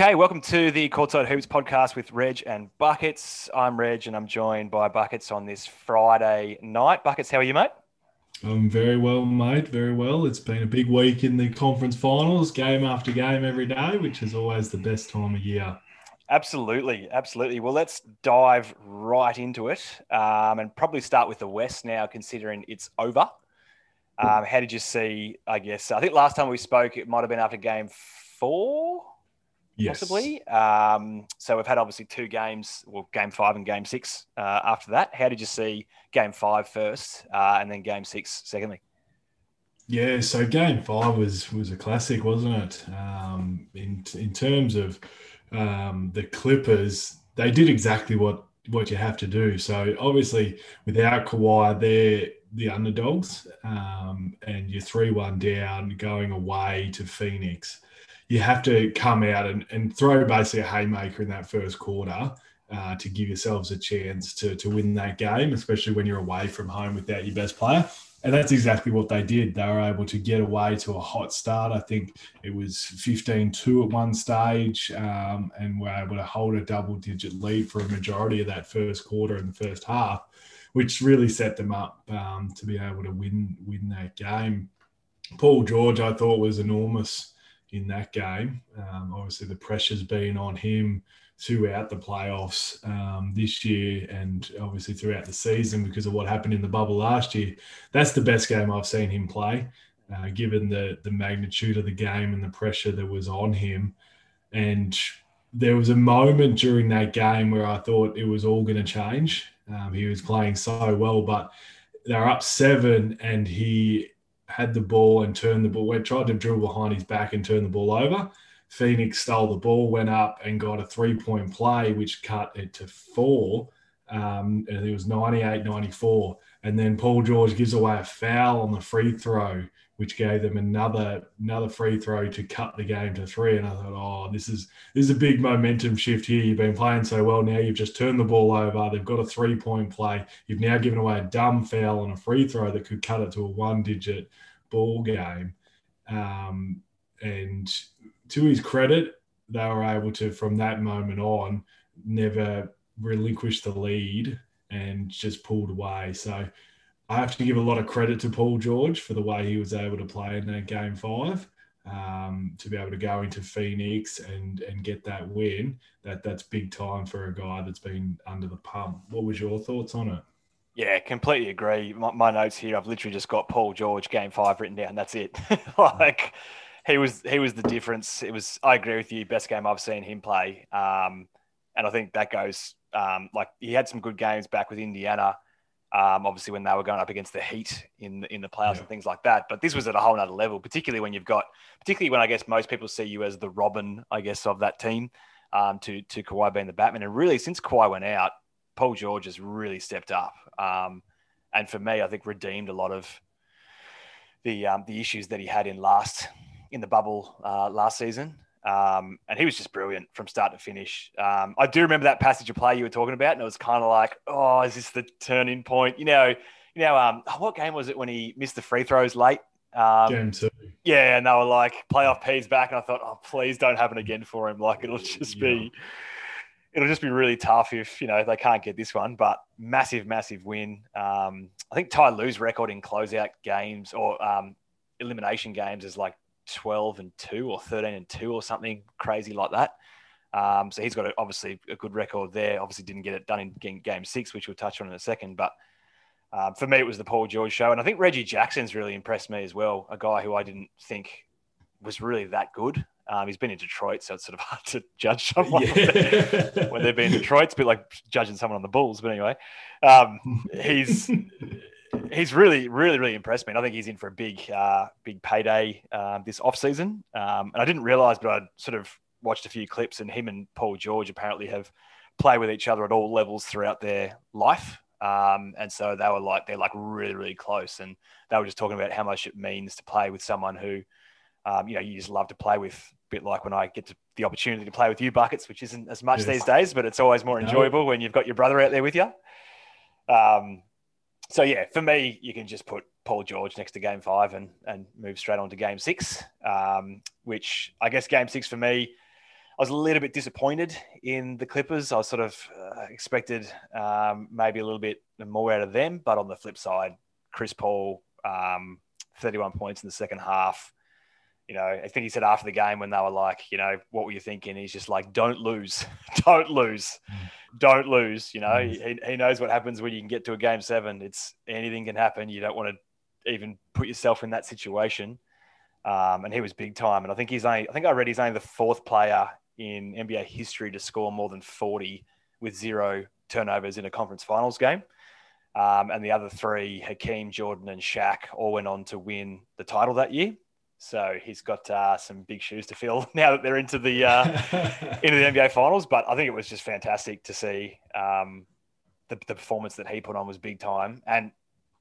Okay, welcome to the Courtside Hoops podcast with Reg and Buckets. I'm Reg and I'm joined by Buckets on this Friday night. Buckets, how are you, mate? I'm very well, mate. Very well. It's been a big week in the conference finals, game after game every day, which is always the best time of year. Absolutely, absolutely. Well, let's dive right into it and probably start with the West now, considering it's over. How did you see, I think last time we spoke, it might have been after game four. Yes. Possibly. So we've had obviously two games, well, game five and game six after that. How did you see game five first and then game six secondly? Yeah, so game five was a classic, wasn't it? In terms of the Clippers, they did exactly what you have to do. So obviously without Kawhi, they're the underdogs and you're 3-1 down going away to Phoenix. You have to come out and throw basically a haymaker in that first quarter to give yourselves a chance to win that game, especially when you're away from home without your best player. And that's exactly what they did. They were able to get away to a hot start. I think it was 15-2 at one stage and were able to hold a double-digit lead for a majority of that first quarter and the first half, which really set them up to be able to win that game. Paul George, I thought, was enormous in that game. Obviously the pressure's been on him throughout the playoffs this year and obviously throughout the season because of what happened in the bubble last year. That's the best game I've seen him play, given the magnitude of the game and the pressure that was on him. And there was a moment during that game where I thought it was all going to change. He was playing so well, but they're up seven and he had the ball and turned the ball, tried to dribble behind his back and turn the ball over. Phoenix stole the ball, went up and got a three-point play, which cut it to four. And it was 98-94. And then Paul George gives away a foul on the free throw, which gave them another free throw to cut the game to three. And I thought, oh, this is a big momentum shift here. You've been playing so well. Now you've just turned the ball over. They've got a three-point play. You've now given away a dumb foul on a free throw that could cut it to a one-digit ball game. And to his credit, they were able to, from that moment on, never relinquish the lead and just pulled away. So I have to give a lot of credit to Paul George for the way he was able to play in that game five, to be able to go into Phoenix and get that win. That's big time for a guy that's been under the pump. What was your thoughts on it? Yeah, completely agree. My notes here, I've literally just got Paul George game five written down. That's it. Like he was the difference. It was, I agree with you, best game I've seen him play. And I think that goes like he had some good games back with Indiana. Obviously when they were going up against the Heat in the playoffs and things like that. But this was at a whole nother level, particularly when I guess most people see you as the Robin, I guess, of that team, to Kawhi being the Batman. And really, since Kawhi went out, Paul George has really stepped up. And for me, I think redeemed a lot of the issues that he had in the bubble last season. And he was just brilliant from start to finish. I do remember that passage of play you were talking about, and it was kind of like, oh, is this the turning point? What game was it when he missed the free throws late? Game two. Yeah, and they were like, playoff P's back, and I thought, oh, please don't happen again for him. Like it'll just be really tough if they can't get this one. But massive win. I think Ty Lue's record in closeout games or elimination games is like 12-2 or 13-2 or something crazy like that. So he's got obviously a good record there. Obviously didn't get it done in game six, which we'll touch on in a second. But for me, it was the Paul George show. And I think Reggie Jackson's really impressed me as well, a guy who I didn't think was really that good. He's been in Detroit, so it's sort of hard to judge someone when they've been in Detroit. It's a bit like judging someone on the Bulls. But anyway, he's really impressed me. And I think he's in for a big payday this offseason. And I didn't realize, but I sort of watched a few clips, and him and Paul George apparently have played with each other at all levels throughout their life. And so they're really close. And they were just talking about how much it means to play with someone who, you just love to play with, a bit like when I get the opportunity to play with you, Buckets, which isn't as much these days, but it's always more enjoyable when you've got your brother out there with you. So, yeah, for me, you can just put Paul George next to game five and move straight on to game six, which I guess game six for me, I was a little bit disappointed in the Clippers. I was sort of expected maybe a little bit more out of them. But on the flip side, Chris Paul, 31 points in the second half. You know, I think he said after the game when they were like, you know, what were you thinking? He's just like, don't lose. You know, he knows what happens when you can get to a game seven. It's anything can happen. You don't want to even put yourself in that situation. And he was big time. And I think I read he's only the fourth player in NBA history to score more than 40 with zero turnovers in a conference finals game. And the other three, Hakeem, Jordan, and Shaq, all went on to win the title that year. So he's got some big shoes to fill now that they're into the NBA finals. But I think it was just fantastic to see the performance that he put on was big time. And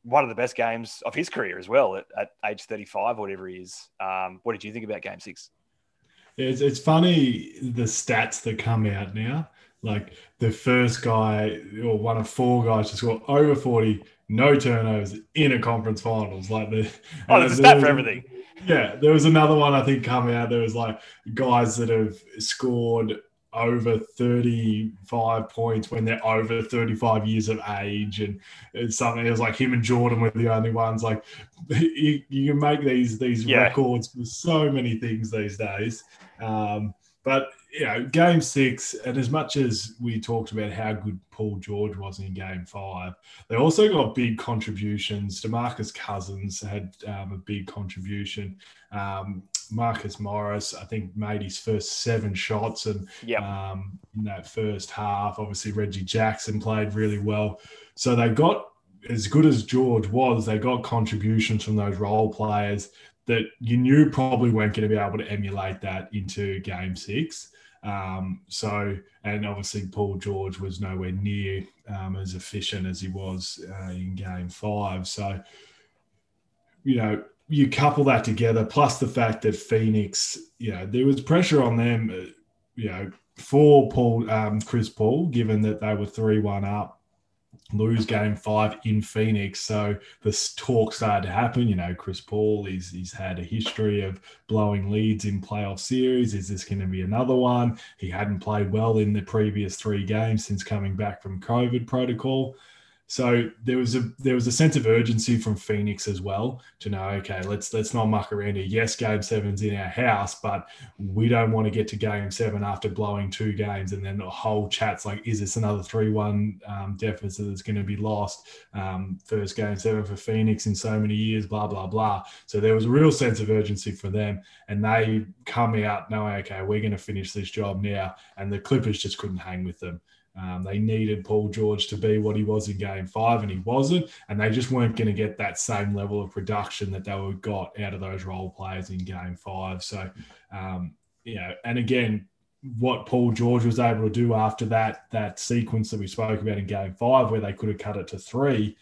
one of the best games of his career as well at age 35, whatever he is. What did you think about game six? It's funny, the stats that come out now, like the first guy or one of four guys to score over 40, no turnovers in a conference finals. Like there's a stat for everything. Yeah, there was another one I think come out. There was like guys that have scored over 35 points when they're over 35 years of age, and it's something. It was like him and Jordan were the only ones. Like you can make these records for so many things these days. But you know, game six, and as much as we talked about how good Paul George was in game five, they also got big contributions. DeMarcus Cousins had a big contribution. Marcus Morris, I think, made his first seven shots in that first half. Obviously, Reggie Jackson played really well. So they got, as good as George was, they got contributions from those role players that you knew probably weren't going to be able to emulate that into game six. And obviously Paul George was nowhere near as efficient as he was in game five. So, you know, you couple that together, plus the fact that Phoenix, you know, there was pressure on them, you know, for Chris Paul, given that they were 3-1 up, lose game five in Phoenix. So this talk started to happen. You know, Chris Paul, he's had a history of blowing leads in playoff series. Is this going to be another one? He hadn't played well in the previous three games since coming back from COVID protocol. So there was a sense of urgency from Phoenix as well to know, okay, let's not muck around here. Yes, game seven's in our house, but we don't want to get to game seven after blowing two games. And then the whole chat's like, is this another 3-1 deficit that's going to be lost? First game seven for Phoenix in so many years, blah, blah, blah. So there was a real sense of urgency for them. And they come out knowing, okay, we're going to finish this job now. And the Clippers just couldn't hang with them. They needed Paul George to be what he was in game five, and he wasn't. And they just weren't going to get that same level of production that they got out of those role players in game five. So, you know, and again, what Paul George was able to do after that sequence that we spoke about in game five, where they could have cut it to three,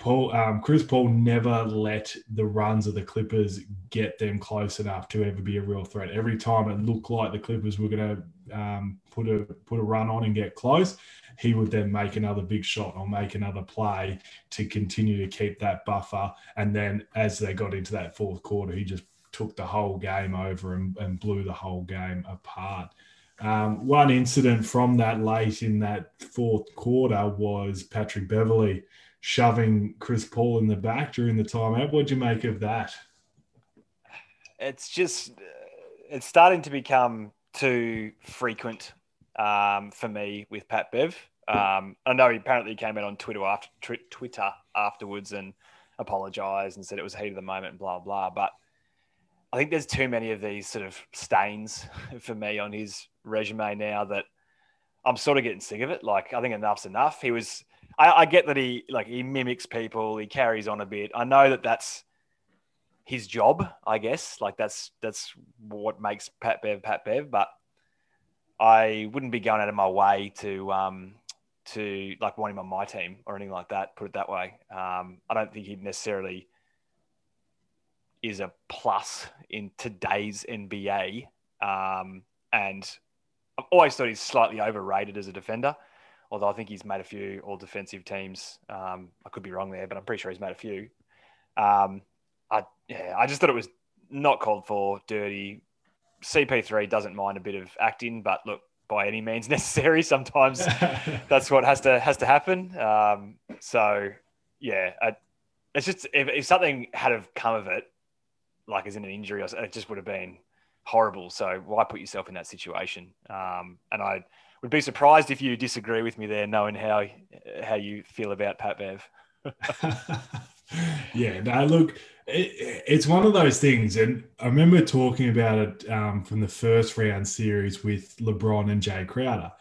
Chris Paul never let the runs of the Clippers get them close enough to ever be a real threat. Every time it looked like the Clippers were going to put a run on and get close, he would then make another big shot or make another play to continue to keep that buffer. And then as they got into that fourth quarter, he just took the whole game over and blew the whole game apart. One incident from that late in that fourth quarter was Patrick Beverley shoving Chris Paul in the back during the timeout. What'd you make of that? It's just, it's starting to become too frequent for me with Pat Bev. I know he apparently came out on Twitter afterwards and apologized and said it was heat of the moment and blah, blah. But I think there's too many of these sort of stains for me on his resume now that I'm sort of getting sick of it. Like, I think enough's enough. I get that he mimics people, he carries on a bit. I know that that's his job, I guess. Like that's what makes Pat Bev. But I wouldn't be going out of my way to like want him on my team or anything like that. Put it that way. I don't think he necessarily is a plus in today's NBA. And I've always thought he's slightly overrated as a defender. Although I think he's made a few all-defensive teams. I could be wrong there, but I'm pretty sure he's made a few. I just thought it was not called for, dirty, CP3 doesn't mind a bit of acting, but look, by any means necessary, sometimes that's what has to happen. So yeah, it's just if something had have come of it, like as in an injury, it just would have been horrible. So why put yourself in that situation? And I would be surprised if you disagree with me there, knowing how you feel about Pat Bev. Yeah, no, look, it's one of those things, and I remember talking about it from the first round series with LeBron and Jay Crowder,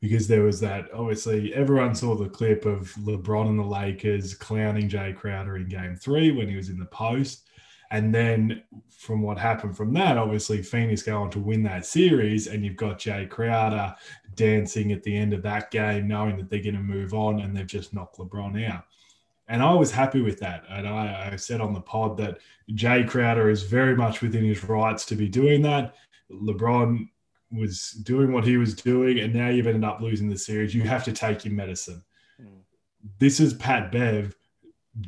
because there was that, obviously everyone saw the clip of LeBron and the Lakers clowning Jay Crowder in Game 3 when he was in the post. And then from what happened from that, obviously Phoenix go on to win that series, and you've got Jay Crowder dancing at the end of that game, knowing that they're going to move on and they've just knocked LeBron out. And I was happy with that. And I said on the pod that Jay Crowder is very much within his rights to be doing that. LeBron was doing what he was doing, and now you've ended up losing the series. You have to take your medicine. Mm. This is Pat Bev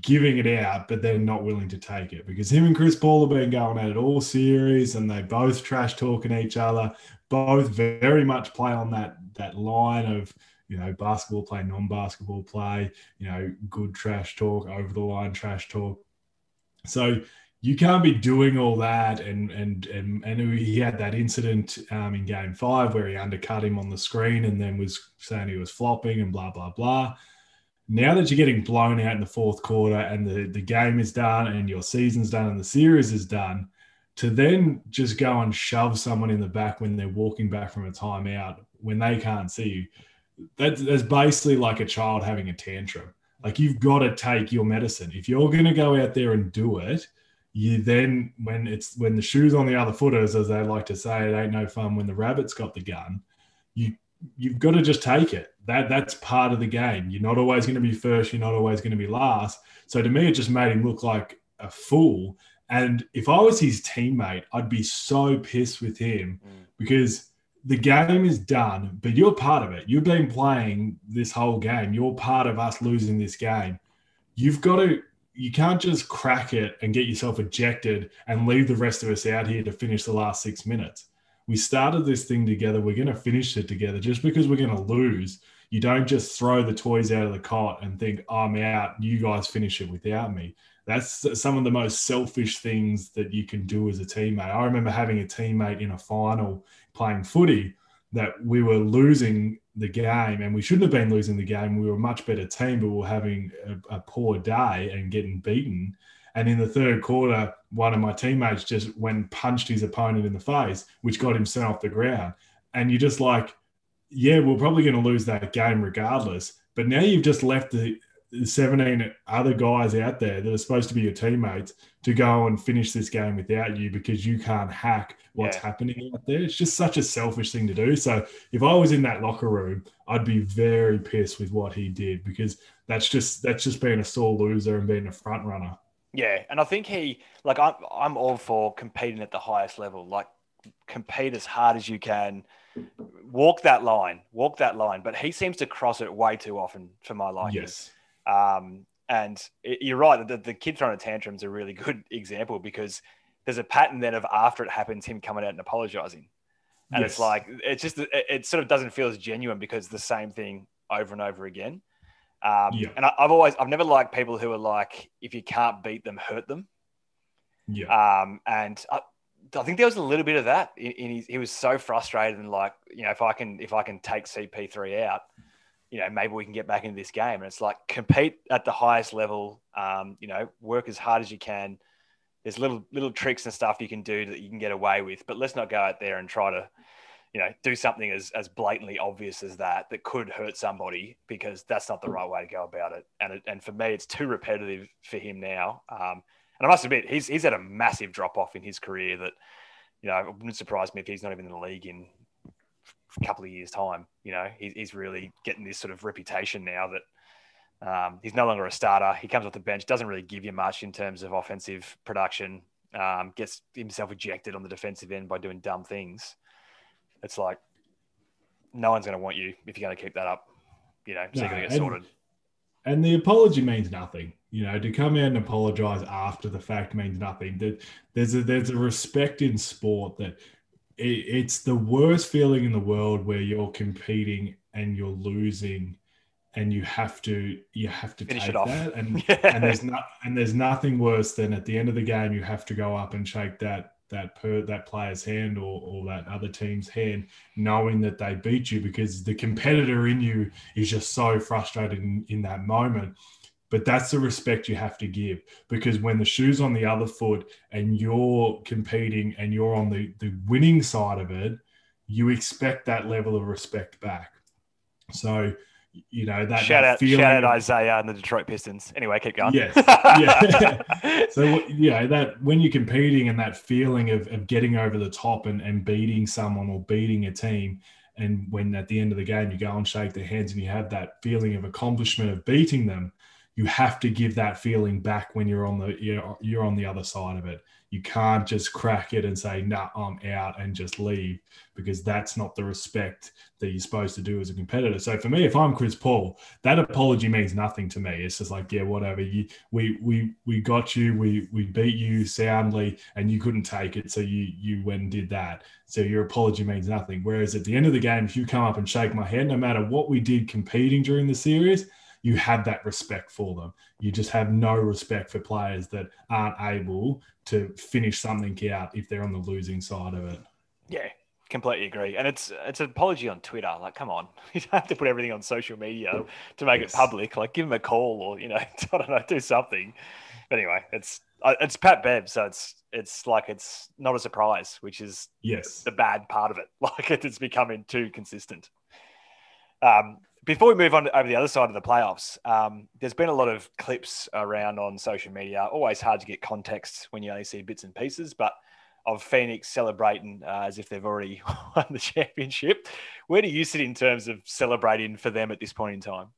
giving it out, but they're not willing to take it, because him and Chris Paul have been going at it all series, and they both trash talking each other, both very much play on that line of, you know, basketball play, non-basketball play, you know, good trash talk, over the line trash talk. So you can't be doing all that. And he had that incident in Game 5 where he undercut him on the screen and then was saying he was flopping and blah, blah, blah. Now that you're getting blown out in the fourth quarter and the game is done and your season's done and the series is done, to then just go and shove someone in the back when they're walking back from a timeout when they can't see you, that's basically like a child having a tantrum. Like, you've got to take your medicine. If you're going to go out there and do it, you then, when the shoe's on the other foot, as they like to say, it ain't no fun when the rabbit's got the gun. You've got to just take it. That's part of the game. You're not always going to be first. You're not always going to be last. So to me, it just made him look like a fool. And if I was his teammate, I'd be so pissed with him, because the game is done, but you're part of it. You've been playing this whole game. You're part of us losing this game. You've got to, you can't just crack it and get yourself ejected and leave the rest of us out here to finish the last 6 minutes. We started this thing together. We're going to finish it together. Just because we're going to lose, you don't just throw the toys out of the cot and think, I'm out, you guys finish it without me. That's some of the most selfish things that you can do as a teammate. I remember having a teammate in a final playing footy that we were losing the game, and we shouldn't have been losing the game. We were a much better team, but we were having a poor day and getting beaten. And in the third quarter, one of my teammates just went and punched his opponent in the face, which got himself off the ground. And you're just like, yeah, we're probably going to lose that game regardless. But now you've just left the 17 other guys out there that are supposed to be your teammates to go and finish this game without you, because you can't hack what's happening out there. It's just such a selfish thing to do. So if I was in that locker room, I'd be very pissed with what he did, because that's just being a sore loser and being a front runner. Yeah. And I think I'm all for competing at the highest level. Like, compete as hard as you can, walk that line. But he seems to cross it way too often for my liking. Yes. And you're right, the kid throwing a tantrum is a really good example, because there's a pattern then of, after it happens, him coming out and apologizing. And yes, it's like, it's just, it sort of doesn't feel as genuine, because the same thing over and over again. And I've never liked people who are like, if you can't beat them, hurt them. Yeah. And I think there was a little bit of that in his, he was so frustrated and like, you know, if I can take CP3 out, you know, maybe we can get back into this game. And it's like, compete at the highest level, you know, work as hard as you can. There's little tricks and stuff you can do that you can get away with, but let's not go out there and try to, you know, do something as blatantly obvious as that could hurt somebody, because that's not the right way to go about it. And for me, it's too repetitive for him now. And I must admit, he's had a massive drop-off in his career that, you know, it wouldn't surprise me if he's not even in the league in a couple of years' time. You know, he's really getting this sort of reputation now that he's no longer a starter. He comes off the bench, doesn't really give you much in terms of offensive production, gets himself ejected on the defensive end by doing dumb things. It's like, no one's going to want you if you're going to keep that up, you know, so you're going to get sorted. And the apology means nothing. You know, to come out and apologize after the fact means nothing. There's a respect in sport that it's the worst feeling in the world where you're competing and you're losing, and you have to finish take it off. That. And there's nothing worse than at the end of the game you have to go up and shake that player's hand or that other team's hand, knowing that they beat you, because the competitor in you is just so frustrated in that moment. But that's the respect you have to give, because when the shoe's on the other foot and you're competing and you're on the winning side of it, you expect that level of respect back. So, you know, that shout out Isaiah and the Detroit Pistons. Anyway, keep going. Yes. Yeah. So, you know, that when you're competing and that feeling of getting over the top and beating someone or beating a team, and when at the end of the game you go and shake their hands and you have that feeling of accomplishment of beating them, you have to give that feeling back when you're on the other side of it. You can't just crack it and say, "Nah, I'm out," and just leave, because that's not the respect that you're supposed to do as a competitor. So for me, if I'm Chris Paul, that apology means nothing to me. It's just like, yeah, whatever. We got you. We beat you soundly, and you couldn't take it, so you went and did that. So your apology means nothing. Whereas at the end of the game, if you come up and shake my hand, no matter what we did competing during the series, you have that respect for them. You just have no respect for players that aren't able to finish something out if they're on the losing side of it. Yeah, completely agree. And it's an apology on Twitter. Like, come on. You don't have to put everything on social media to make it public. Like, give them a call or, you know, I don't know, do something. But anyway, it's Pat Bev, so it's like it's not a surprise, which is the bad part of it. Like, it's becoming too consistent. Before we move on over the other side of the playoffs, there's been a lot of clips around on social media. Always hard to get context when you only see bits and pieces, but of Phoenix celebrating as if they've already won the championship. Where do you sit in terms of celebrating for them at this point in time?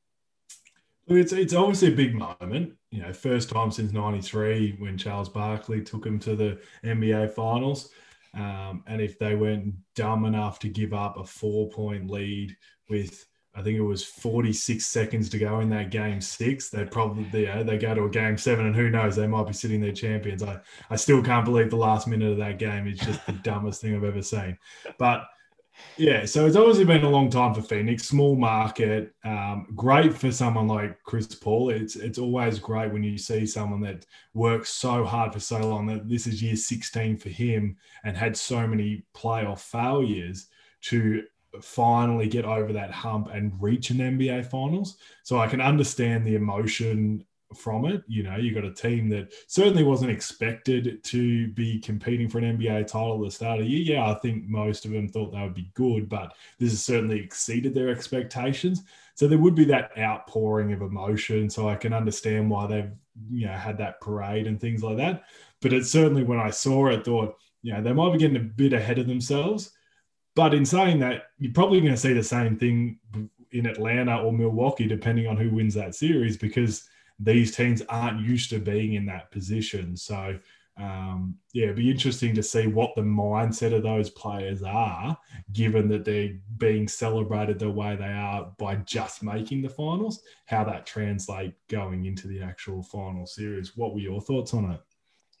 It's obviously a big moment. You know, first time since '93 when Charles Barkley took them to the NBA Finals. And if they weren't dumb enough to give up a 4-point lead with, I think it was 46 seconds to go in that game 6, they probably, they go to a game 7, and who knows, they might be sitting there champions. I still can't believe the last minute of that game. It's just the dumbest thing I've ever seen. But yeah, so it's obviously been a long time for Phoenix, small market, great for someone like Chris Paul. It's always great when you see someone that works so hard for so long, that this is year 16 for him and had so many playoff failures to finally get over that hump and reach an NBA Finals. So I can understand the emotion from it. You know, you got a team that certainly wasn't expected to be competing for an NBA title at the start of the year. Yeah, I think most of them thought they would be good, but this has certainly exceeded their expectations. So there would be that outpouring of emotion. So I can understand why they've, you know, had that parade and things like that. But it's certainly, when I saw it, thought, you know, they might be getting a bit ahead of themselves. But in saying that, you're probably going to see the same thing in Atlanta or Milwaukee, depending on who wins that series, because these teams aren't used to being in that position. So, yeah, it'd be interesting to see what the mindset of those players are, given that they're being celebrated the way they are by just making the finals, how that translates going into the actual final series. What were your thoughts on it?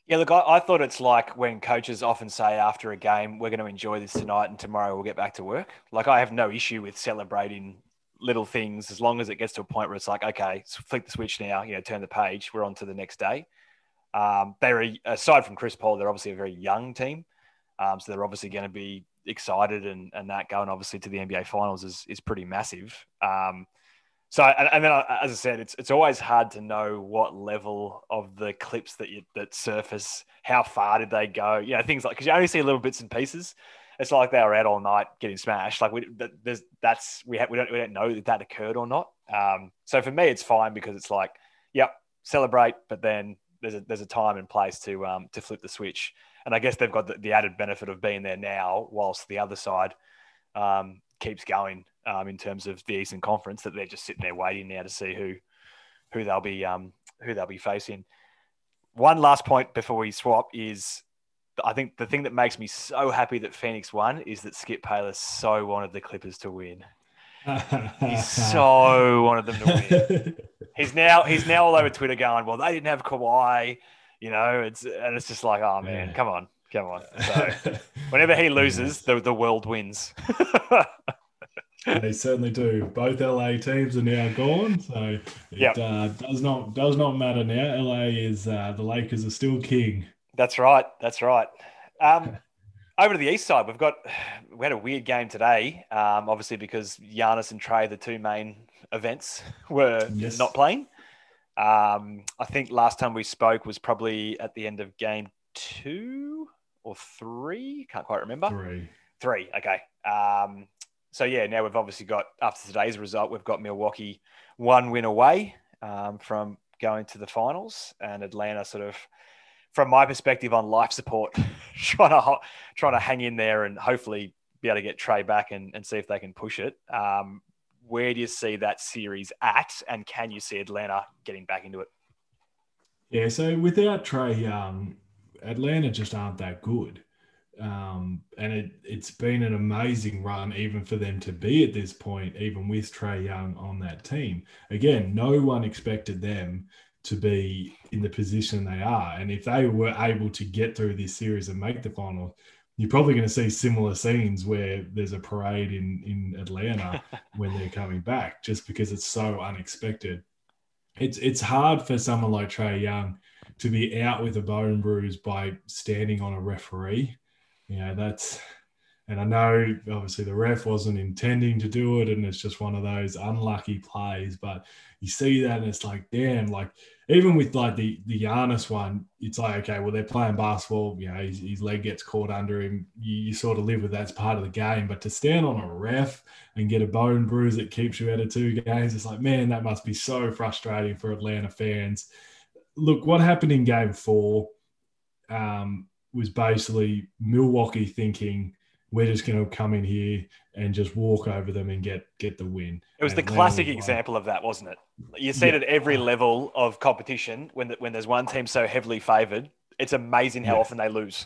Yeah, look, I thought it's like when coaches often say after a game, we're going to enjoy this tonight and tomorrow we'll get back to work. Like, I have no issue with celebrating little things as long as it gets to a point where it's like, okay, flick the switch now, you know, turn the page, we're on to the next day. They're, aside from Chris Paul, they're obviously a very young team. So they're obviously going to be excited, and that going obviously to the NBA Finals is pretty massive. So, and then, as I said, it's always hard to know what level of the clips that surface, how far did they go? You know, things like, because you only see little bits and pieces. It's not like they were out all night getting smashed. Like, we don't know that occurred or not. So for me, it's fine, because it's like, yep, celebrate, but then there's a time and place to flip the switch. And I guess they've got the added benefit of being there now, whilst the other side keeps going. In terms of the Eastern Conference, that they're just sitting there waiting now to see who they'll be facing. One last point before we swap is, I think the thing that makes me so happy that Phoenix won is that Skip Bayless so wanted the Clippers to win. He so wanted them to win. He's now all over Twitter going, well, they didn't have Kawhi, you know, and it's just like, oh man, come on. Come on. So whenever he loses, the world wins. They certainly do. Both LA teams are now gone, so it does not matter now. LA is the Lakers are still king. That's right. That's right. Over to the east side, we had a weird game today. Obviously because Giannis and Trae, the two main events, were not playing. I think last time we spoke was probably at the end of game 2 or 3. Can't quite remember. Three. Okay. So, yeah, now we've obviously got, after today's result, we've got Milwaukee one win away from going to the finals, and Atlanta sort of, from my perspective, on life support, trying to hang in there and hopefully be able to get Trae back and see if they can push it. Where do you see that series at, and can you see Atlanta getting back into it? Yeah, so without Trae, Atlanta just aren't that good. And it's been an amazing run even for them to be at this point, even with Trae Young on that team. Again, no one expected them to be in the position they are. And if they were able to get through this series and make the final, you're probably going to see similar scenes where there's a parade in Atlanta when they're coming back, just because it's so unexpected. It's hard for someone like Trae Young to be out with a bone bruise by standing on a referee. And I know obviously the ref wasn't intending to do it, and it's just one of those unlucky plays, but you see that and it's like, damn, like even with like the Giannis one, it's like, okay, well, they're playing basketball, you know, his leg gets caught under him. You sort of live with that's part of the game, but to stand on a ref and get a bone bruise that keeps you out of 2 games, it's like, man, that must be so frustrating for Atlanta fans. Look, what happened in game 4, was basically Milwaukee thinking we're just going to come in here and just walk over them and get the win. It was the classic example of that, wasn't it? You see it at every level of competition when there's one team so heavily favoured. It's amazing how often they lose.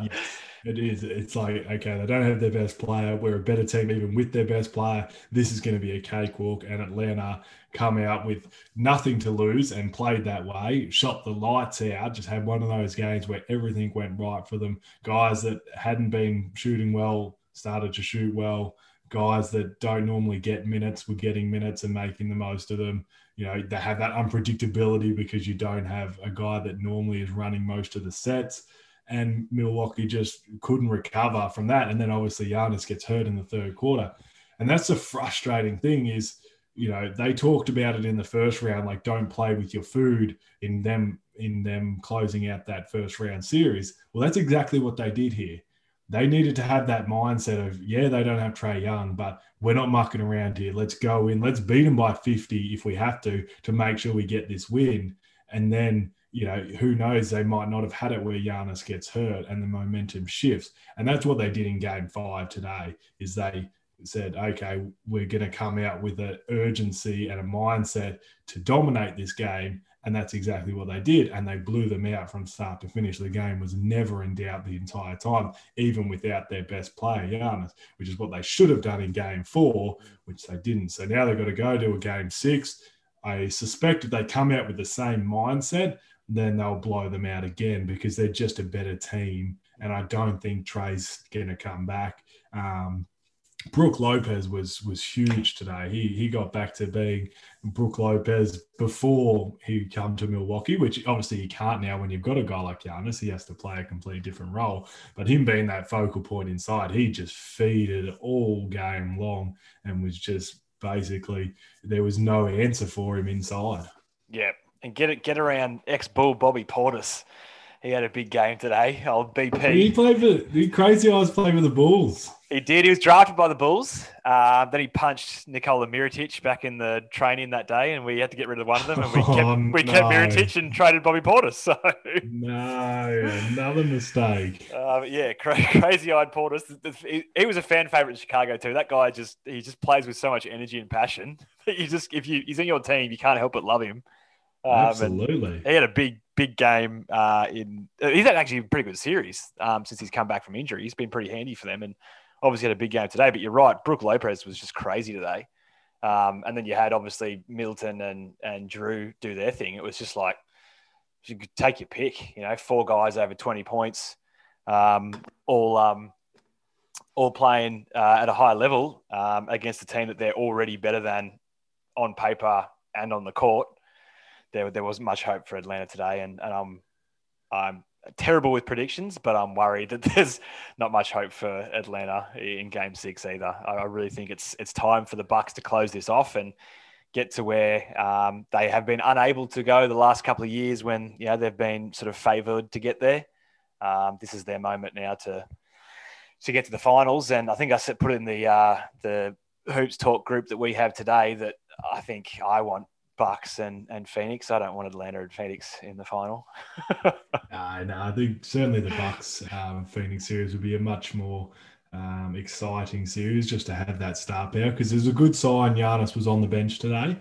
Yes, it is. It's like, okay, they don't have their best player. We're a better team even with their best player. This is going to be a cakewalk. And Atlanta come out with nothing to lose and played that way, shot the lights out, just had one of those games where everything went right for them. Guys that hadn't been shooting well started to shoot well. Guys that don't normally get minutes were getting minutes and making the most of them. You know, they have that unpredictability because you don't have a guy that normally is running most of the sets, and Milwaukee just couldn't recover from that. And then obviously Giannis gets hurt in the 3rd quarter. And that's the frustrating thing is, you know, they talked about it in the 1st round, like don't play with your food in them closing out that 1st round series. Well, that's exactly what they did here. They needed to have that mindset of, yeah, they don't have Trae Young, but we're not mucking around here. Let's go in. Let's beat them by 50 if we have to make sure we get this win. And then, you know, who knows, they might not have had it where Giannis gets hurt and the momentum shifts. And that's what they did in game 5 today, is they said, okay, we're going to come out with an urgency and a mindset to dominate this game. And that's exactly what they did. And they blew them out from start to finish. The game was never in doubt the entire time, even without their best player, Giannis, which is what they should have done in game 4, which they didn't. So now they've got to go to a game 6. I suspect if they come out with the same mindset, then they'll blow them out again because they're just a better team. And I don't think Trae's going to come back. Brook Lopez was huge today. He got back to being Brook Lopez before he come to Milwaukee, which obviously he can't now when you've got a guy like Giannis. He has to play a completely different role. But him being that focal point inside, he just feeded all game long and was just basically there was no answer for him inside. Yeah, and get around ex-Bull Bobby Portis. He had a big game today, old BP. He played for the crazy eyes playing with the Bulls. He did. He was drafted by the Bulls. Then he punched Nikola Mirotić back in the training that day, and we had to get rid of one of them. And we kept Mirotić and traded Bobby Portis. So no, another mistake. Yeah, crazy-eyed Portis. He was a fan favorite in Chicago too. That guy he just plays with so much energy and passion. He's in your team, you can't help but love him. Absolutely. He had a big game. He's had actually a pretty good series since he's come back from injury. He's been pretty handy for them, and obviously had a big game today. But you're right, Brook Lopez was just crazy today. And then you had obviously Middleton and Drew do their thing. It was just like you could take your pick. You know, 4 guys over 20 points. all playing at a high level against a team that they're already better than on paper and on the court. There wasn't much hope for Atlanta today, and I'm terrible with predictions, but I'm worried that there's not much hope for Atlanta in Game 6 either. I really think it's time for the Bucks to close this off and get to where they have been unable to go the last couple of years when, you know, they've been sort of favoured to get there. This is their moment now to get to the finals. And I think I put it in the Hoops Talk group that we have today that I think I want Bucks and Phoenix. I don't want Atlanta and Phoenix in the final. No, I think certainly the Bucks Phoenix series would be a much more exciting series just to have that star power, because there's a good sign Giannis was on the bench today.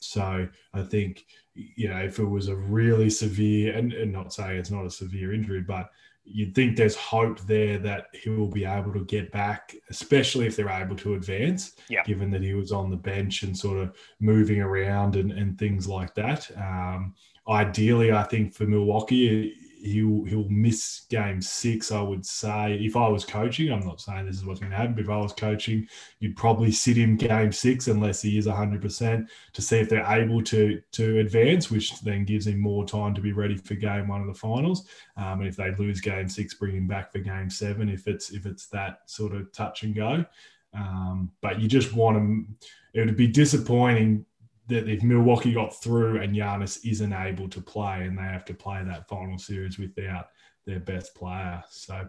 So I think, you know, if it was a really severe, and not saying it's not a severe injury, but you'd think there's hope there that he will be able to get back, especially if they're able to advance, given that he was on the bench and sort of moving around and things like that. Ideally, I think for Milwaukee, he'll miss Game 6, I would say. If I was coaching, I'm not saying this is what's going to happen, but if I was coaching, you'd probably sit him Game 6 unless he is 100% to see if they're able to advance, which then gives him more time to be ready for Game 1 of the finals. And if they lose Game 6, bring him back for Game 7 if it's that sort of touch and go. But you just want him. It would be disappointing that if Milwaukee got through and Giannis isn't able to play and they have to play that final series without their best player. So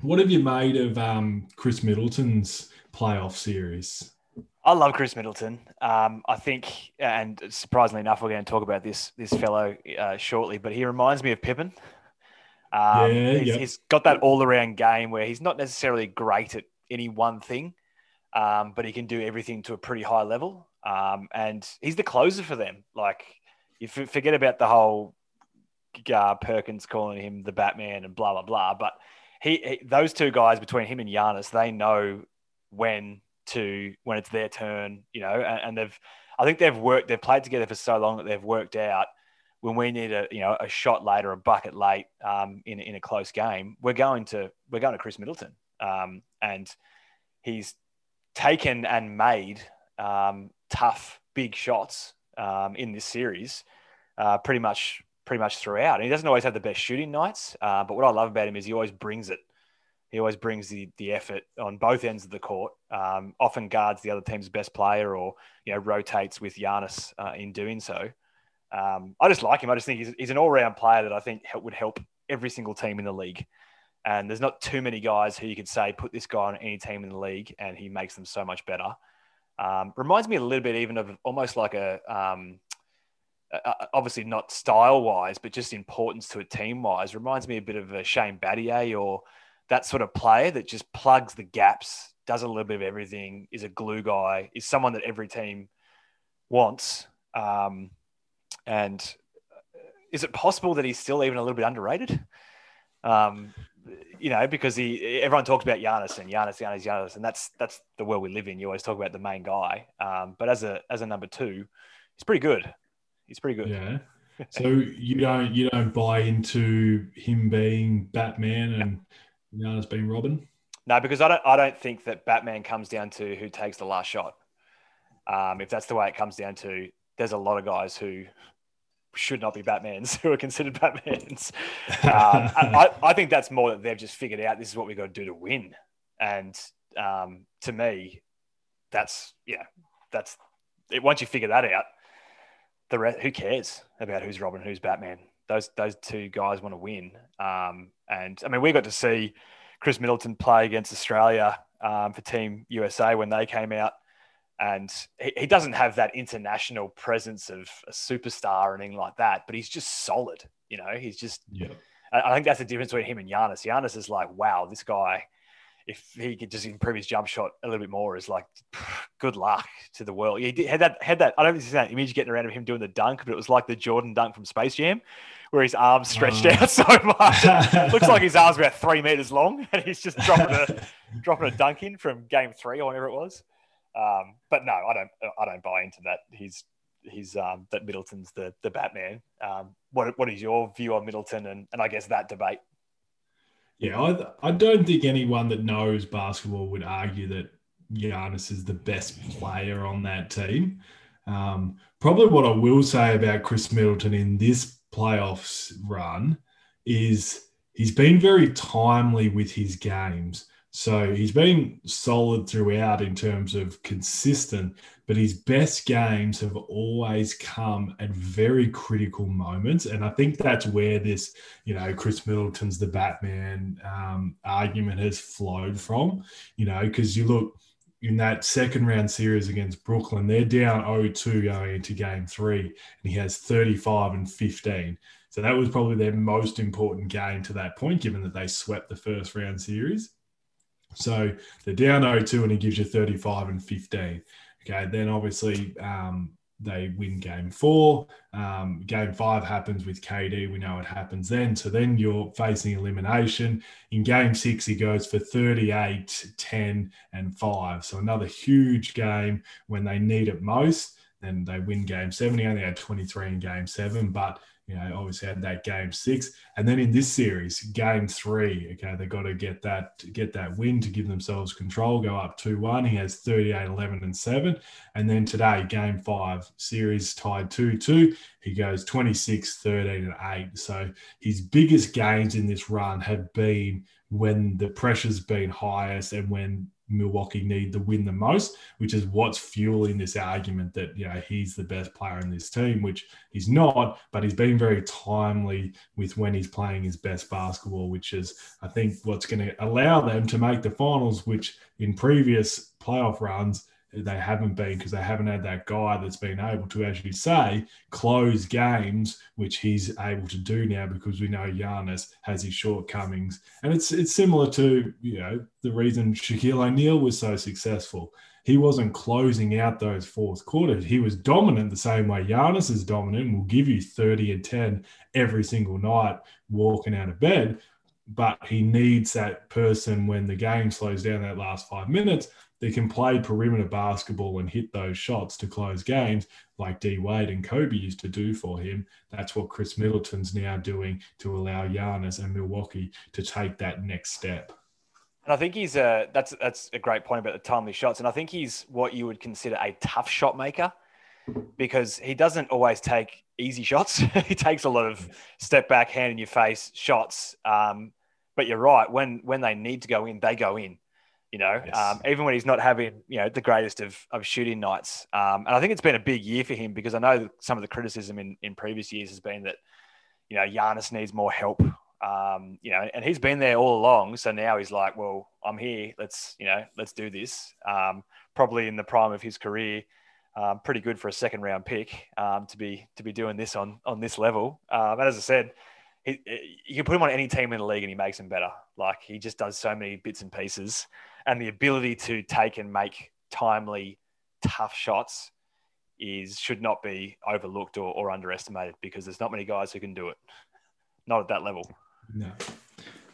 what have you made of Khris Middleton's playoff series? I love Khris Middleton. I think, and surprisingly enough, we're going to talk about this fellow shortly, but he reminds me of Pippen. He's got that all-around game where he's not necessarily great at any one thing, but he can do everything to a pretty high level. And he's the closer for them. Like, you forget about the whole Perkins calling him the Batman and blah, blah, blah. But he those two guys, between him and Giannis, they know when it's their turn, you know, and they've played together for so long that they've worked out when we need a shot late or a bucket late, in a close game, we're going to Khris Middleton. And he's taken and made, tough, big shots in this series pretty much throughout. And he doesn't always have the best shooting nights, but what I love about him is he always brings it. He always brings the effort on both ends of the court, often guards the other team's best player or, you know, rotates with Giannis in doing so. I just like him. I just think he's an all-round player that I think would help every single team in the league. And there's not too many guys who you could say, put this guy on any team in the league and he makes them so much better. Reminds me a little bit even of almost like obviously not style-wise, but just importance to a team-wise. Reminds me a bit of a Shane Battier or that sort of player that just plugs the gaps, does a little bit of everything, is a glue guy, is someone that every team wants. And is it possible that he's still even a little bit underrated? You know, because everyone talks about Giannis and Giannis, and that's the world we live in. You always talk about the main guy, but as a number two, he's pretty good. Yeah. So you don't buy into him being Batman and Giannis being Robin? No, because I don't think that Batman comes down to who takes the last shot. If that's the way it comes down to, there's a lot of guys who should not be Batmans who are considered Batmans. I think that's more that they've just figured out this is what we got to do to win. And to me, that's it. Once you figure that out, the rest, who cares about who's Robin, who's Batman? Those two guys want to win. And I mean, we got to see Khris Middleton play against Australia for Team USA when they came out. And he doesn't have that international presence of a superstar or anything like that, but he's just solid. You know, he's just, I think that's the difference between him and Giannis. Giannis is like, wow, this guy, if he could just improve his jump shot a little bit more, is like, good luck to the world. He had that, I don't think it's that image getting around of him doing the dunk, but it was like the Jordan dunk from Space Jam where his arms stretched out so much. It looks like his arms are about 3 meters long and he's just dropping a dunk in from Game 3 or whatever it was. But no, I don't buy into that. He's that Middleton's the Batman. What is your view on Middleton and I guess that debate? Yeah, I don't think anyone that knows basketball would argue that Giannis is the best player on that team. Probably what I will say about Khris Middleton in this playoffs run is he's been very timely with his games. So he's been solid throughout in terms of consistent, but his best games have always come at very critical moments. And I think that's where this, you know, Khris Middleton's the Batman argument has flowed from, you know, because you look in that second round series against Brooklyn, they're down 0-2 going into game three, and he has 35 and 15. So that was probably their most important game to that point, given that they swept the first round series. So they're down 0-2 and he gives you 35 and 15. Okay, then obviously they win game four. Game five happens with KD. We know it happens then. So then you're facing elimination. In game six, he goes for 38, 10, and 5. So another huge game when they need it most. Then they win game seven. He only had 23 in game seven, but you know, obviously had that game six. And then in this series, game three, okay, they got to get that win to give themselves control, go up 2-1. He has 38, 11, and 7. And then today, game five, series tied 2-2. He goes 26, 13, and 8. So his biggest gains in this run have been when the pressure's been highest and when Milwaukee need the win the most, which is what's fueling this argument that, you know, he's the best player in this team, which he's not, but he's been very timely with when he's playing his best basketball, which is, I think, what's going to allow them to make the finals, which in previous playoff runs, they haven't been, because they haven't had that guy that's been able to, as you say, close games, which he's able to do now, because we know Giannis has his shortcomings. And it's similar to, you know, the reason Shaquille O'Neal was so successful. He wasn't closing out those fourth quarters. He was dominant the same way Giannis is dominant and will give you 30 and 10 every single night walking out of bed. But he needs that person when the game slows down that last 5 minutes. They can play perimeter basketball and hit those shots to close games like D. Wade and Kobe used to do for him. That's what Khris Middleton's now doing to allow Giannis and Milwaukee to take that next step. And I think he's that's a great point about the timely shots. And I think he's what you would consider a tough shot maker, because he doesn't always take easy shots. He takes a lot of step back, hand in your face shots. But you're right. When they need to go in, they go in. You know, yes. Even when he's not having, you know, the greatest of shooting nights. And I think it's been a big year for him, because I know that some of the criticism in previous years has been that, you know, Giannis needs more help, you know, and he's been there all along. So now he's like, well, I'm here. Let's do this. Probably in the prime of his career, pretty good for a second round pick to be doing this on this level. And as I said, you can put him on any team in the league and he makes him better. Like, he just does so many bits and pieces, and the ability to take and make timely, tough shots should not be overlooked or underestimated, because there's not many guys who can do it. Not at that level. No.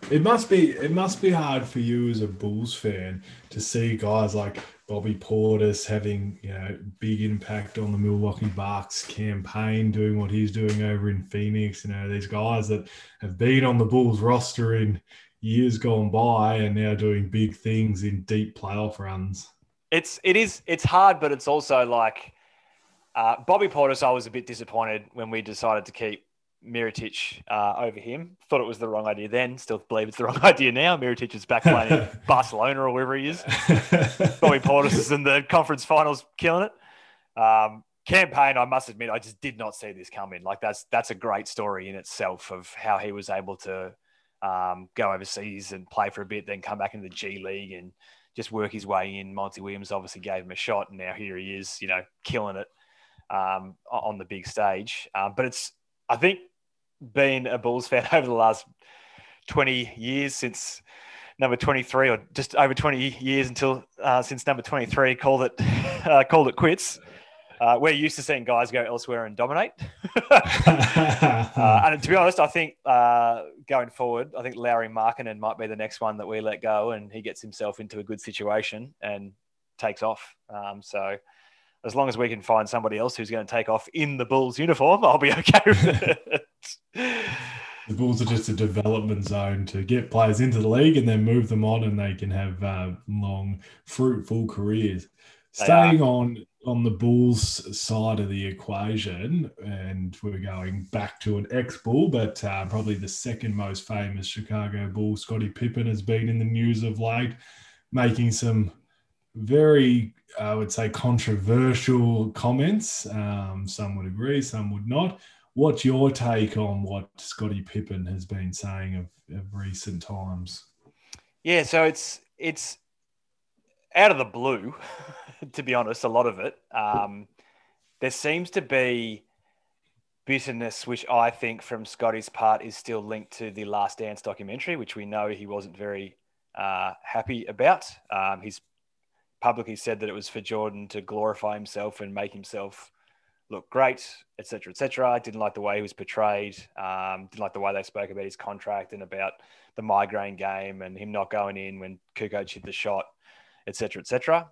It must be hard for you as a Bulls fan to see guys like Bobby Portis having, you know, big impact on the Milwaukee Bucks campaign, doing what he's doing over in Phoenix. You know, these guys that have been on the Bulls roster in years gone by and now doing big things in deep playoff runs. It's hard, but it's also like Bobby Portis. I was a bit disappointed when we decided to keep Mirotić over him. Thought it was the wrong idea then. Still believe it's the wrong idea now. Mirotić is back playing in Barcelona or wherever he is. Bobby Portis is in the conference finals, killing it. Campaign, I must admit, I just did not see this coming. Like, that's a great story in itself of how he was able to go overseas and play for a bit, then come back into the G League and just work his way in. Monty Williams obviously gave him a shot, and now here he is, you know, killing it on the big stage. But it's, I think, being a Bulls fan over the last 20 years since number 23, or just over 20 years until since number 23 called it quits. We're used to seeing guys go elsewhere and dominate. And to be honest, I think going forward, I think Lauri Markkanen might be the next one that we let go, and he gets himself into a good situation and takes off. So as long as we can find somebody else who's going to take off in the Bulls uniform, I'll be okay with it. The Bulls are just a development zone to get players into the league and then move them on, and they can have long, fruitful careers. Staying on the Bulls side of the equation, and we're going back to an ex-Bull, but probably the second most famous Chicago Bull, Scottie Pippen, has been in the news of late, making some very, I would say, controversial comments. Some would agree, some would not. What's your take on what Scottie Pippen has been saying of recent times? Yeah, so it's out of the blue, to be honest, a lot of it. There seems to be bitterness, which I think from Scottie's part is still linked to the Last Dance documentary, which we know he wasn't very happy about. He's publicly said that it was for Jordan to glorify himself and make himself look great, et cetera, et cetera. Didn't like the way he was portrayed. Didn't like the way they spoke about his contract and about the migraine game and him not going in when Kukoč hit the shot, et cetera, et cetera.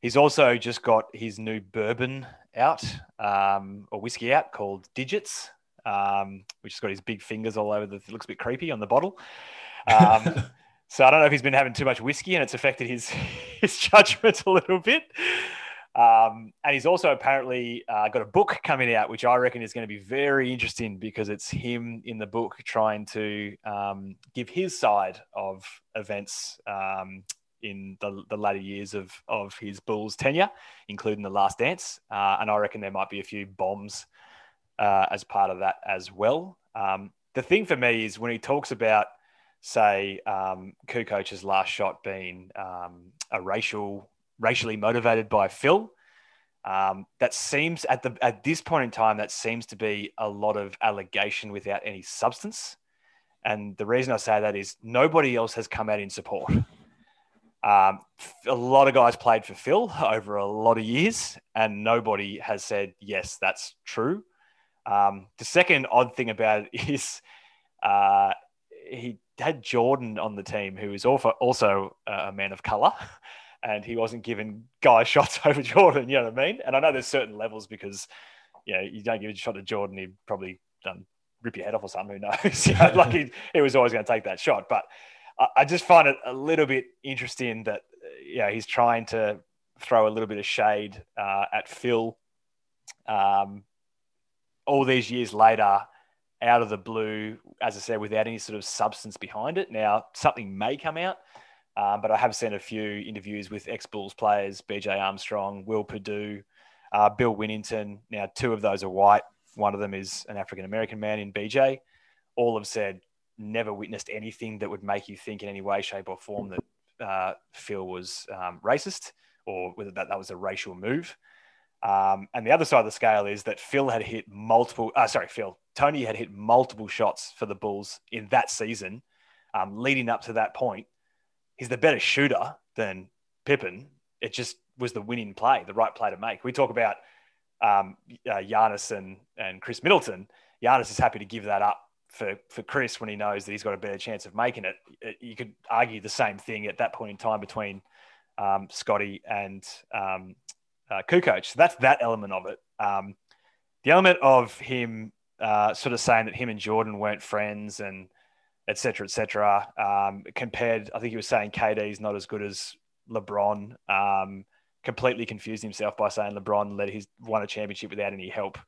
He's also just got his new bourbon out, or whiskey out, called Digits, which has got his big fingers all over it looks a bit creepy on the bottle. So I don't know if he's been having too much whiskey and it's affected his judgment a little bit. And he's also apparently got a book coming out, which I reckon is going to be very interesting because it's him in the book trying to give his side of events in the latter years of his Bulls tenure, including the Last Dance. And I reckon there might be a few bombs as part of that as well. The thing for me is when he talks about, say, Kukoc's last shot being a racially motivated by Phil. That seems at this point in time, that seems to be a lot of allegation without any substance. And the reason I say that is nobody else has come out in support. A lot of guys played for Phil over a lot of years and nobody has said, yes, that's true. The second odd thing about it is he had Jordan on the team, who is also a man of color. And he wasn't giving guy shots over Jordan, you know what I mean? And I know there's certain levels because, you know, you don't give a shot to Jordan, he'd probably rip your head off or something, who knows? You know, like he was always going to take that shot. But I just find it a little bit interesting that, you know, he's trying to throw a little bit of shade at Phil all these years later, out of the blue, as I said, without any sort of substance behind it. Now, something may come out. But I have seen a few interviews with ex-Bulls players, BJ Armstrong, Will Perdue, Bill Winnington. Now, two of those are white. One of them is an African-American man in BJ. All have said, never witnessed anything that would make you think in any way, shape or form that Phil was racist or whether that was a racial move. And the other side of the scale is that Tony had hit multiple shots for the Bulls in that season leading up to that point. He's the better shooter than Pippen. It just was the winning play, the right play to make. We talk about Giannis and Khris Middleton. Giannis is happy to give that up for Chris when he knows that he's got a better chance of making it. You could argue the same thing at that point in time between Scottie and Kukoc. So that's that element of it. The element of him sort of saying that him and Jordan weren't friends and et cetera, compared, I think he was saying KD's not as good as LeBron, completely confused himself by saying LeBron won a championship without any help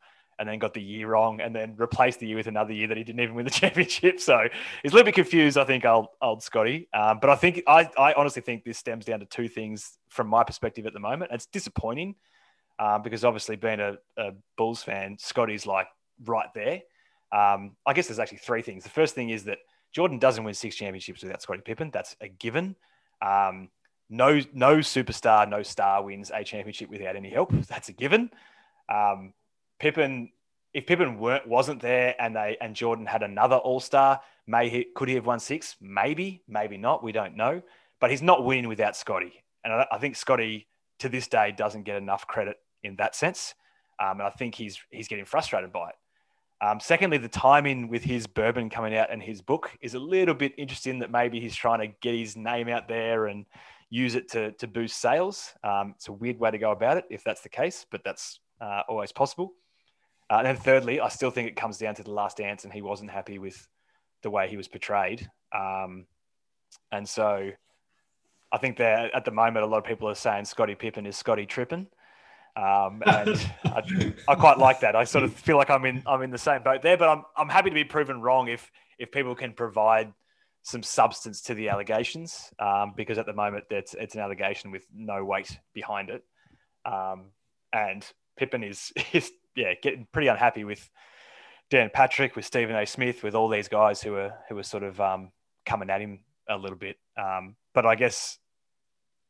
and then got the year wrong and then replaced the year with another year that he didn't even win the championship. So he's a little bit confused, I think, old Scottie. But I think, I honestly think this stems down to two things from my perspective at the moment. It's disappointing because obviously being a Bulls fan, Scottie's like right there. I guess there's actually three things. The first thing is that Jordan doesn't win 6 championships without Scottie Pippen. That's a given. No superstar, no star wins a championship without any help. That's a given. Pippen, if Pippen wasn't there and Jordan had another all-star, could he have won 6? Maybe, maybe not. We don't know. But he's not winning without Scottie. And I think Scottie, to this day, doesn't get enough credit in that sense. And I think he's getting frustrated by it. Secondly, the timing with his bourbon coming out and his book is a little bit interesting that maybe he's trying to get his name out there and use it to boost sales. It's a weird way to go about it if that's the case, but that's always possible. And then thirdly, I still think it comes down to the Last Dance and he wasn't happy with the way he was portrayed. And so I think that at the moment, a lot of people are saying Scottie Pippen is Scottie Trippin. And I quite like that. I sort of feel like I'm in the same boat there, but I'm happy to be proven wrong if people can provide some substance to the allegations, because at the moment it's an allegation with no weight behind it. And Pippen is getting pretty unhappy with Dan Patrick, with Stephen A. Smith, with all these guys who are sort of coming at him a little bit. But I guess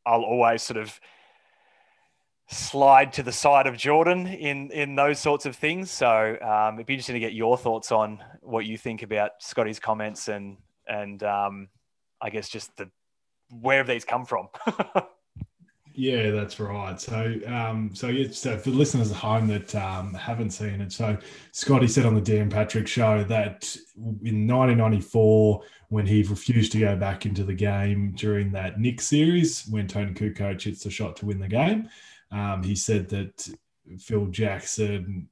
I'll always sort of slide to the side of Jordan in those sorts of things. So it'd be interesting to get your thoughts on what you think about Scottie's comments and I guess just where have these come from? Yeah, that's right. So for the listeners at home that haven't seen it, so Scottie said on the Dan Patrick show that in 1994, when he refused to go back into the game during that Knicks series, when Toni Kukoč hits the shot to win the game, he said that Phil Jackson,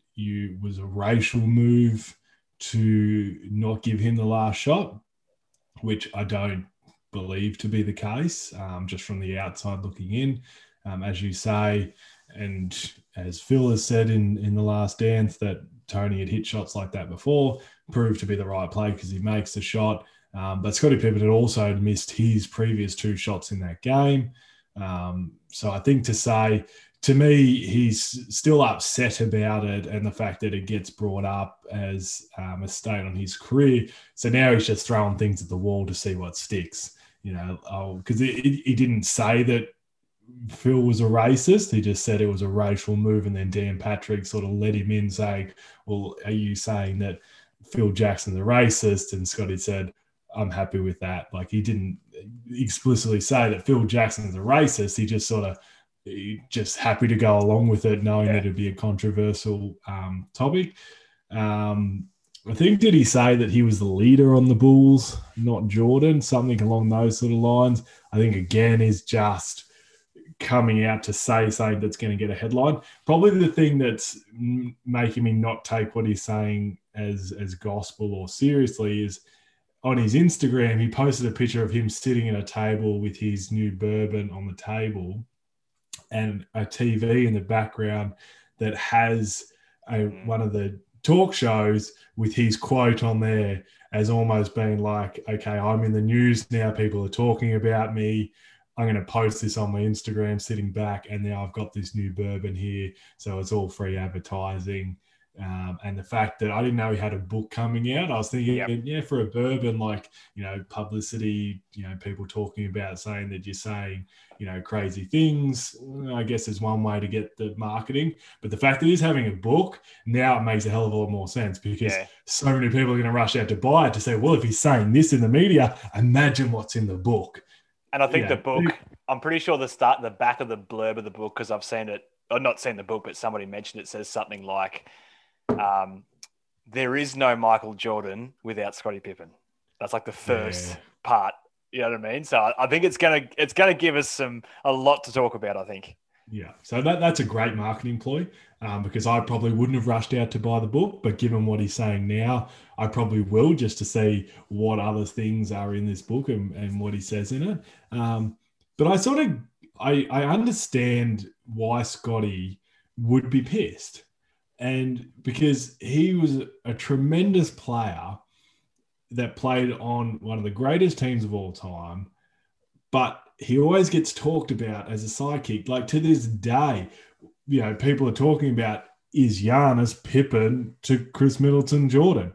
was a racial move to not give him the last shot, which I don't believe to be the case, just from the outside looking in, as you say, and as Phil has said in The Last Dance, that Tony had hit shots like that before, proved to be the right play because he makes the shot, but Scottie Pippen had also missed his previous two shots in that game, so I think to say, to me, he's still upset about it and the fact that it gets brought up as a stain on his career, so now he's just throwing things at the wall to see what sticks. You know, because he didn't say that Phil was a racist. He just said it was a racial move. And then Dan Patrick sort of let him in saying, well, are you saying that Phil Jackson's a racist? And Scottie said, I'm happy with that. Like, he didn't explicitly say that Phil Jackson's a racist. He just sort of just happy to go along with it, knowing that it'd be a controversial topic. I think, did he say that he was the leader on the Bulls, not Jordan? Something along those sort of lines. I think, again, is just coming out to say something that's going to get a headline. Probably the thing that's making me not take what he's saying as gospel or seriously is on his Instagram, he posted a picture of him sitting at a table with his new bourbon on the table and a TV in the background that has one of the talk shows with his quote on there as almost being like, okay, I'm in the news now, people are talking about me, I'm going to post this on my Instagram sitting back, and now I've got this new bourbon here, so it's all free advertising. And the fact that I didn't know he had a book coming out, I was thinking, for a bourbon, like, you know, publicity, you know, people talking about saying that you're saying, you know, crazy things, I guess is one way to get the marketing. But the fact that he's having a book, now it makes a hell of a lot more sense, because so many people are going to rush out to buy it to say, well, if he's saying this in the media, imagine what's in the book. And I think the book, I'm pretty sure the back of the blurb of the book, because I've seen it, or not seen the book, but somebody mentioned it, says something like, there is no Michael Jordan without Scottie Pippen. That's like the first part. You know what I mean? So I think it's gonna give us a lot to talk about, I think. Yeah. So that's a great marketing ploy, because I probably wouldn't have rushed out to buy the book, but given what he's saying now, I probably will, just to see what other things are in this book and what he says in it. But I sort of I understand why Scottie would be pissed. And because he was a tremendous player that played on one of the greatest teams of all time, but he always gets talked about as a sidekick. Like, to this day, you know, people are talking about, is Giannis Pippen to Khris Middleton Jordan?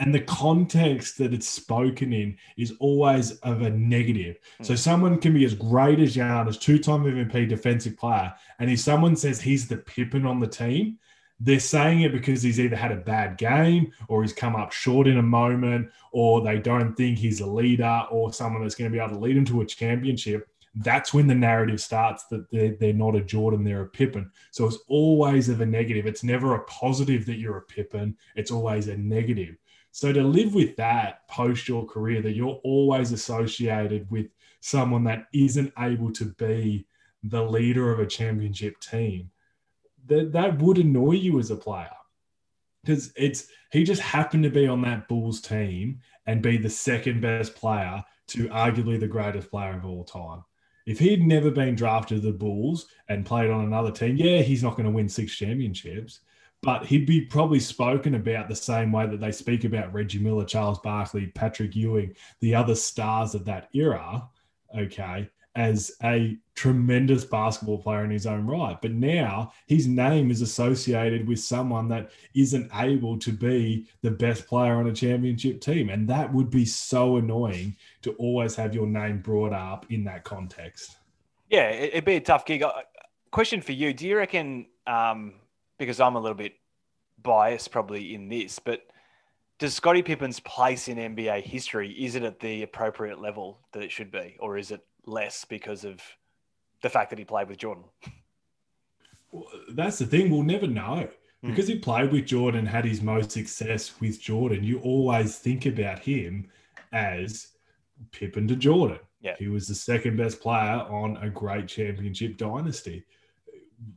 And the context that it's spoken in is always of a negative. So someone can be as great as Giannis, two-time MVP defensive player, and if someone says he's the Pippen on the team, they're saying it because he's either had a bad game or he's come up short in a moment, or they don't think he's a leader or someone that's going to be able to lead him to a championship. That's when the narrative starts, that they're not a Jordan, they're a Pippen. So it's always of a negative. It's never a positive that you're a Pippen. It's always a negative. So to live with that post your career, that you're always associated with someone that isn't able to be the leader of a championship team, that would annoy you as a player. because he just happened to be on that Bulls team and be the second best player to arguably the greatest player of all time. If he'd never been drafted to the Bulls and played on another team, yeah, he's not going to win 6 championships, but he'd be probably spoken about the same way that they speak about Reggie Miller, Charles Barkley, Patrick Ewing, the other stars of that era, okay, as a tremendous basketball player in his own right. But now his name is associated with someone that isn't able to be the best player on a championship team. And that would be so annoying to always have your name brought up in that context. Yeah, it'd be a tough gig. Question for you. Do you reckon, because I'm a little bit biased probably in this, but does Scottie Pippen's place in NBA history, is it at the appropriate level that it should be? Or is it less because of the fact that he played with Jordan? Well, that's the thing. We'll never know. Because he played with Jordan, had his most success with Jordan, you always think about him as Pippen to Jordan. Yeah. He was the second best player on a great championship dynasty.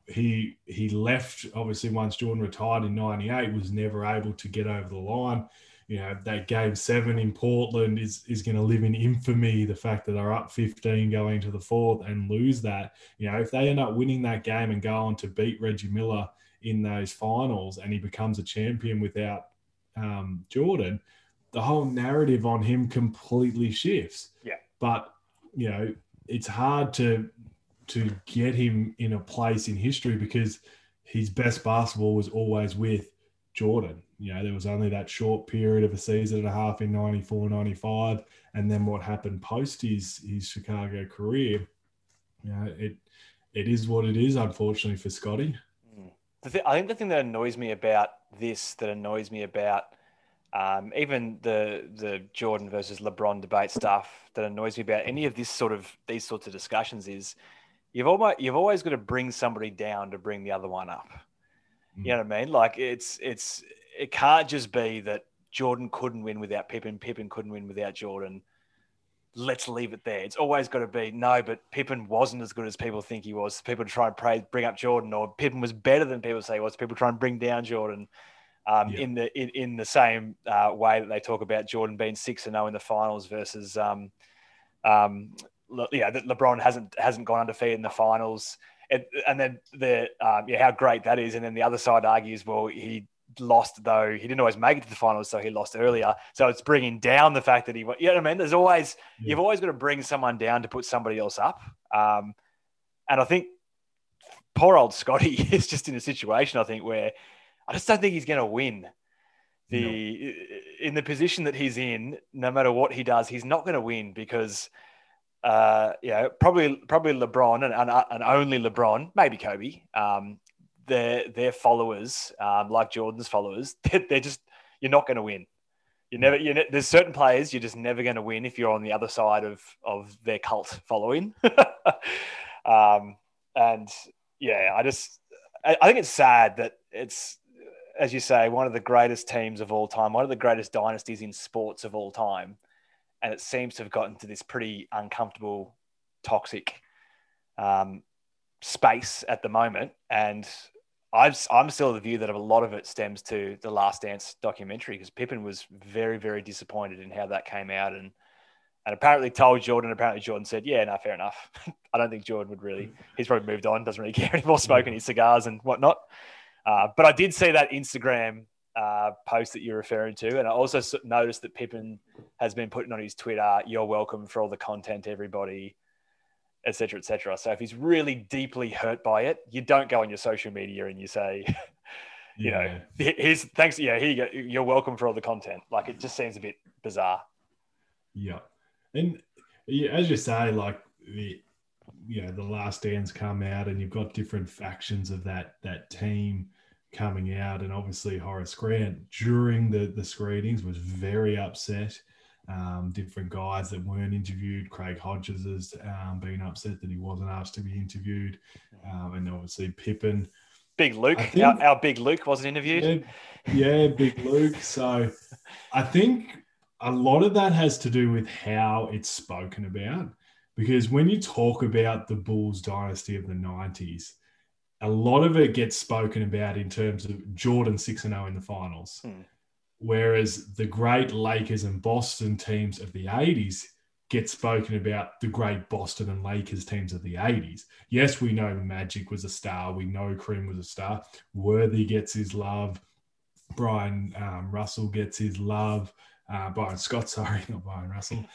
He left, obviously, once Jordan retired in 98, was never able to get over the line. You know, that Game 7 in Portland is going to live in infamy. The fact that they're up 15 going to the fourth and lose that, you know, if they end up winning that game and go on to beat Reggie Miller in those finals and he becomes a champion without Jordan, the whole narrative on him completely shifts. Yeah. But, you know, it's hard to get him in a place in history because his best basketball was always with Jordan. You know, there was only that short period of a season and a half in 94, 95. And then what happened post his Chicago career, you know, it is what it is, unfortunately, for Scottie. I think the thing that annoys me about this, that annoys me about even the Jordan versus LeBron debate stuff, that annoys me about any of this sort of these sorts of discussions is you've always got to bring somebody down to bring the other one up. You know what I mean? Like it can't just be that Jordan couldn't win without Pippen, Pippen couldn't win without Jordan. Let's leave it there. It's always got to be, no, but Pippen wasn't as good as people think he was. People try and bring up Jordan, or Pippen was better than people say he was. People try and bring down Jordan in the same way that they talk about Jordan being 6-0 in the finals versus, that LeBron hasn't gone undefeated in the finals. And then how great that is. And then the other side argues, well, he lost, though he didn't always make it to the finals, so he lost earlier. So it's bringing down the fact that he, you know what I mean? There's always, you've always got to bring someone down to put somebody else up. And I think poor old Scottie is just in a situation, I think, where I just don't think he's going to win in the position that he's in. No matter what he does, he's not going to win because probably LeBron and only LeBron, maybe Kobe, their followers, like Jordan's followers, they're just, you're not going to win. There's certain players you're just never going to win if you're on the other side of their cult following. I think it's sad that it's, as you say, one of the greatest teams of all time, one of the greatest dynasties in sports of all time. And it seems to have gotten to this pretty uncomfortable, toxic space at the moment. And I'm still of the view that a lot of it stems to the Last Dance documentary, because Pippen was very, very disappointed in how that came out and apparently told Jordan. Apparently Jordan said, yeah, no, fair enough. I don't think Jordan would really – he's probably moved on, doesn't really care anymore, smoking his cigars and whatnot. But I did see that Instagram – post that you're referring to. And I also noticed that Pippen has been putting on his Twitter, you're welcome for all the content, everybody, et cetera, et cetera. So if he's really deeply hurt by it, you don't go on your social media and you say, you know, thanks. Yeah. Here you go. You're welcome for all the content. Like, it just seems a bit bizarre. Yeah. And as you say, like the Last Dance come out and you've got different factions of that team coming out, and obviously Horace Grant during the screenings was very upset. Different guys that weren't interviewed, Craig Hodges has been upset that he wasn't asked to be interviewed, and obviously Pippen. Big Luke, our Big Luke wasn't interviewed. Yeah, Big Luke. So I think a lot of that has to do with how it's spoken about, because when you talk about the Bulls dynasty of the 90s, a lot of it gets spoken about in terms of Jordan 6-0 in the finals. Hmm. Whereas the great Lakers and Boston teams of the 80s get spoken about the great Boston and Lakers teams of the 80s. Yes, we know Magic was a star. We know Kareem was a star. Worthy gets his love. Brian Russell gets his love. Byron Scott, sorry, not Byron Russell.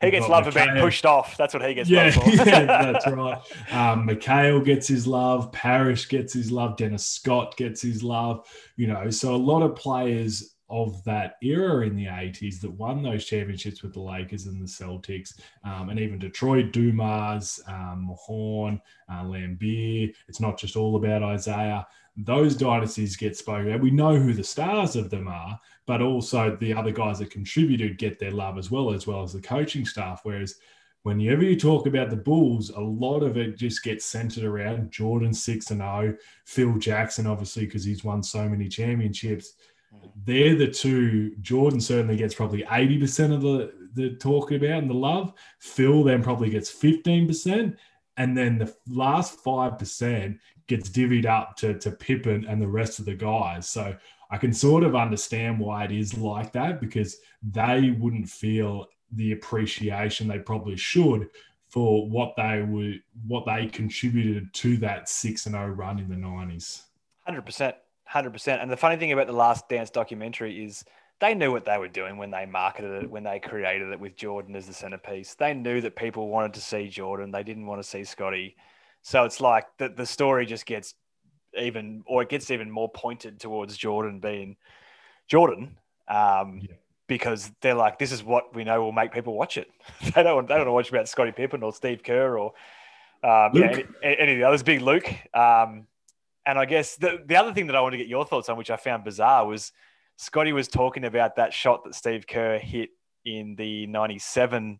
He gets love for being pushed off. That's what he gets love for. Yeah, that's right. McHale gets his love. Parrish gets his love. Dennis Scott gets his love. You know, so a lot of players of that era in the 80s that won those championships with the Lakers and the Celtics, and even Detroit, Dumas, Mahorn, Lambeer. It's not just all about Isaiah. Those dynasties get spoken about. We know who the stars of them are, but also the other guys that contributed get their love as well as the coaching staff. Whereas whenever you talk about the Bulls, a lot of it just gets centered around Jordan 6-0, Phil Jackson, obviously, because he's won so many championships. They're the two. Jordan certainly gets probably 80% of the talk about and the love. Phil then probably gets 15%. And then the last 5% gets divvied up to Pippen and the rest of the guys. So I can sort of understand why it is like that, because they wouldn't feel the appreciation they probably should for what they contributed to that 6-0 run in the 90s. 100%. And the funny thing about the Last Dance documentary is they knew what they were doing when they marketed it, when they created it with Jordan as the centerpiece. They knew that people wanted to see Jordan. They didn't want to see Scottie. So it's like the story just gets even more pointed towards Jordan being Jordan, because they're like, this is what we know will make people watch it. They don't want to watch about Scottie Pippen or Steve Kerr or any of the others, big Luke. And I guess the other thing that I want to get your thoughts on, which I found bizarre, was Scottie was talking about that shot that Steve Kerr hit in the 97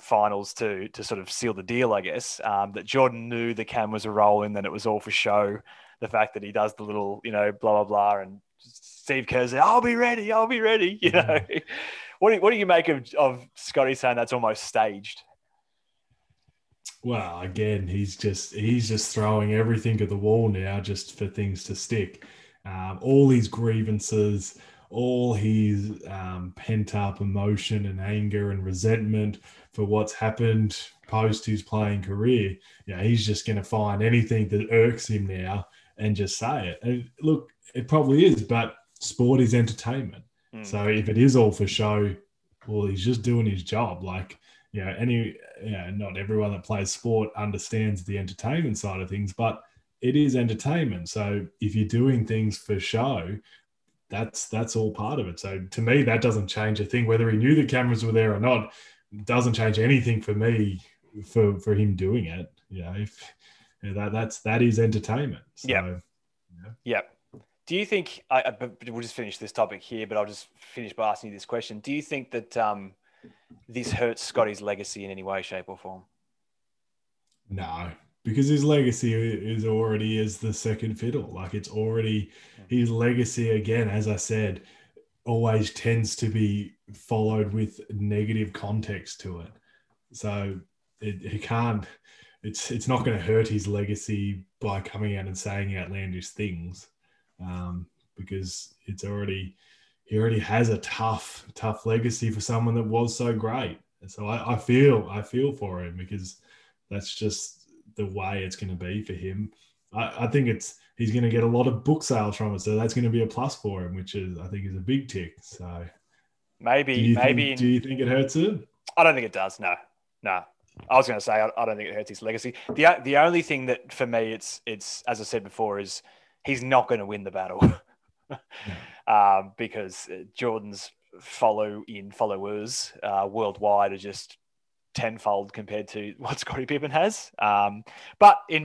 finals to sort of seal the deal, I guess, that Jordan knew the cameras were rolling, that it was all for show. The fact that he does the little, blah, blah, blah, and Steve Kerr's like, I'll be ready, you know. What do you make of Scottie saying that's almost staged? Well, again, he's just throwing everything at the wall now just for things to stick. All his grievances, all his pent-up emotion and anger and resentment for what's happened post his playing career. He's just going to find anything that irks him now and just say it. And look, it probably is, but sport is entertainment. Mm. So if it is all for show, well, he's just doing his job. Like, not everyone that plays sport understands the entertainment side of things, but it is entertainment. So if you're doing things for show, that's all part of it. So to me, that doesn't change a thing. Whether he knew the cameras were there or not, doesn't change anything for me for him doing it. That is entertainment. So, yeah. Do you think we'll just finish this topic here? But I'll just finish by asking you this question: do you think that this hurts Scottie's legacy in any way, shape, or form? No. Because his legacy is already as the second fiddle. Like, it's already his legacy, again, as I said, always tends to be followed with negative context to it. So it's not going to hurt his legacy by coming out and saying outlandish things, because he already has a tough legacy for someone that was so great. And so I feel for him, because that's just the way it's going to be for him. I think he's going to get a lot of book sales from it, so that's going to be a plus for him, which is, I think, is a big tick. So do you think it hurts him? I don't think it does. No. I was going to say I don't think it hurts his legacy. The only thing that for me, it's as I said before, is he's not going to win the battle because Jordan's followers worldwide are just tenfold compared to what Scottie Pippen has. But in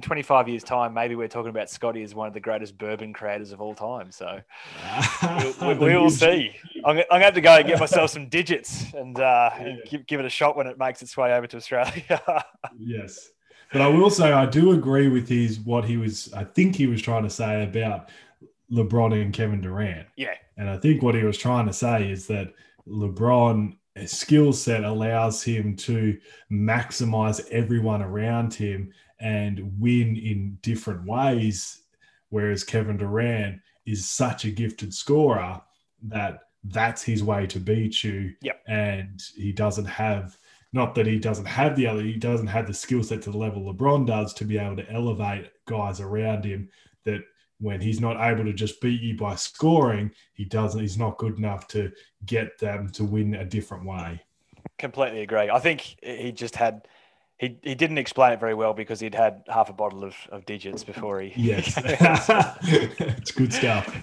25 years' time, maybe we're talking about Scottie as one of the greatest bourbon creators of all time. So we'll see. I'm going to have to go and get myself some Digits and give it a shot when it makes its way over to Australia. Yes. But I will say, I do agree with I think he was trying to say about LeBron and Kevin Durant. Yeah. And I think what he was trying to say is that LeBron skill set allows him to maximize everyone around him and win in different ways. Whereas Kevin Durant is such a gifted scorer that that's his way to beat you. Yep. And he doesn't have, not that he doesn't have the other, he doesn't have the skill set to the level LeBron does to be able to elevate guys around him, that when he's not able to just beat you by scoring, he doesn't, he's not good enough to get them to win a different way. Completely agree. I think he just had, he didn't explain it very well because he'd had half a bottle of Digits before he... Yes. It's good stuff.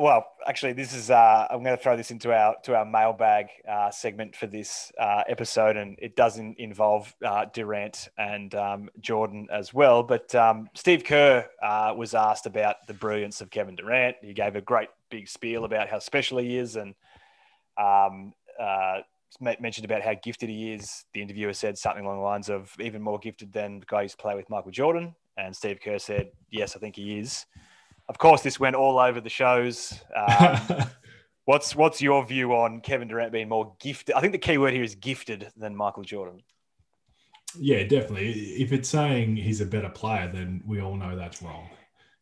Well, actually, this is... I'm going to throw this into our mailbag segment for this episode, and it doesn't involve Durant and Jordan as well. But Steve Kerr was asked about the brilliance of Kevin Durant. He gave a great big spiel about how special he is and... mentioned about how gifted he is. The interviewer said something along the lines of even more gifted than the guy who used to play with, Michael Jordan. And Steve Kerr said, yes, I think he is. Of course, this went all over the shows. What's your view on Kevin Durant being more gifted? I think the key word here is gifted than Michael Jordan. Yeah, definitely. If it's saying he's a better player, then we all know that's wrong.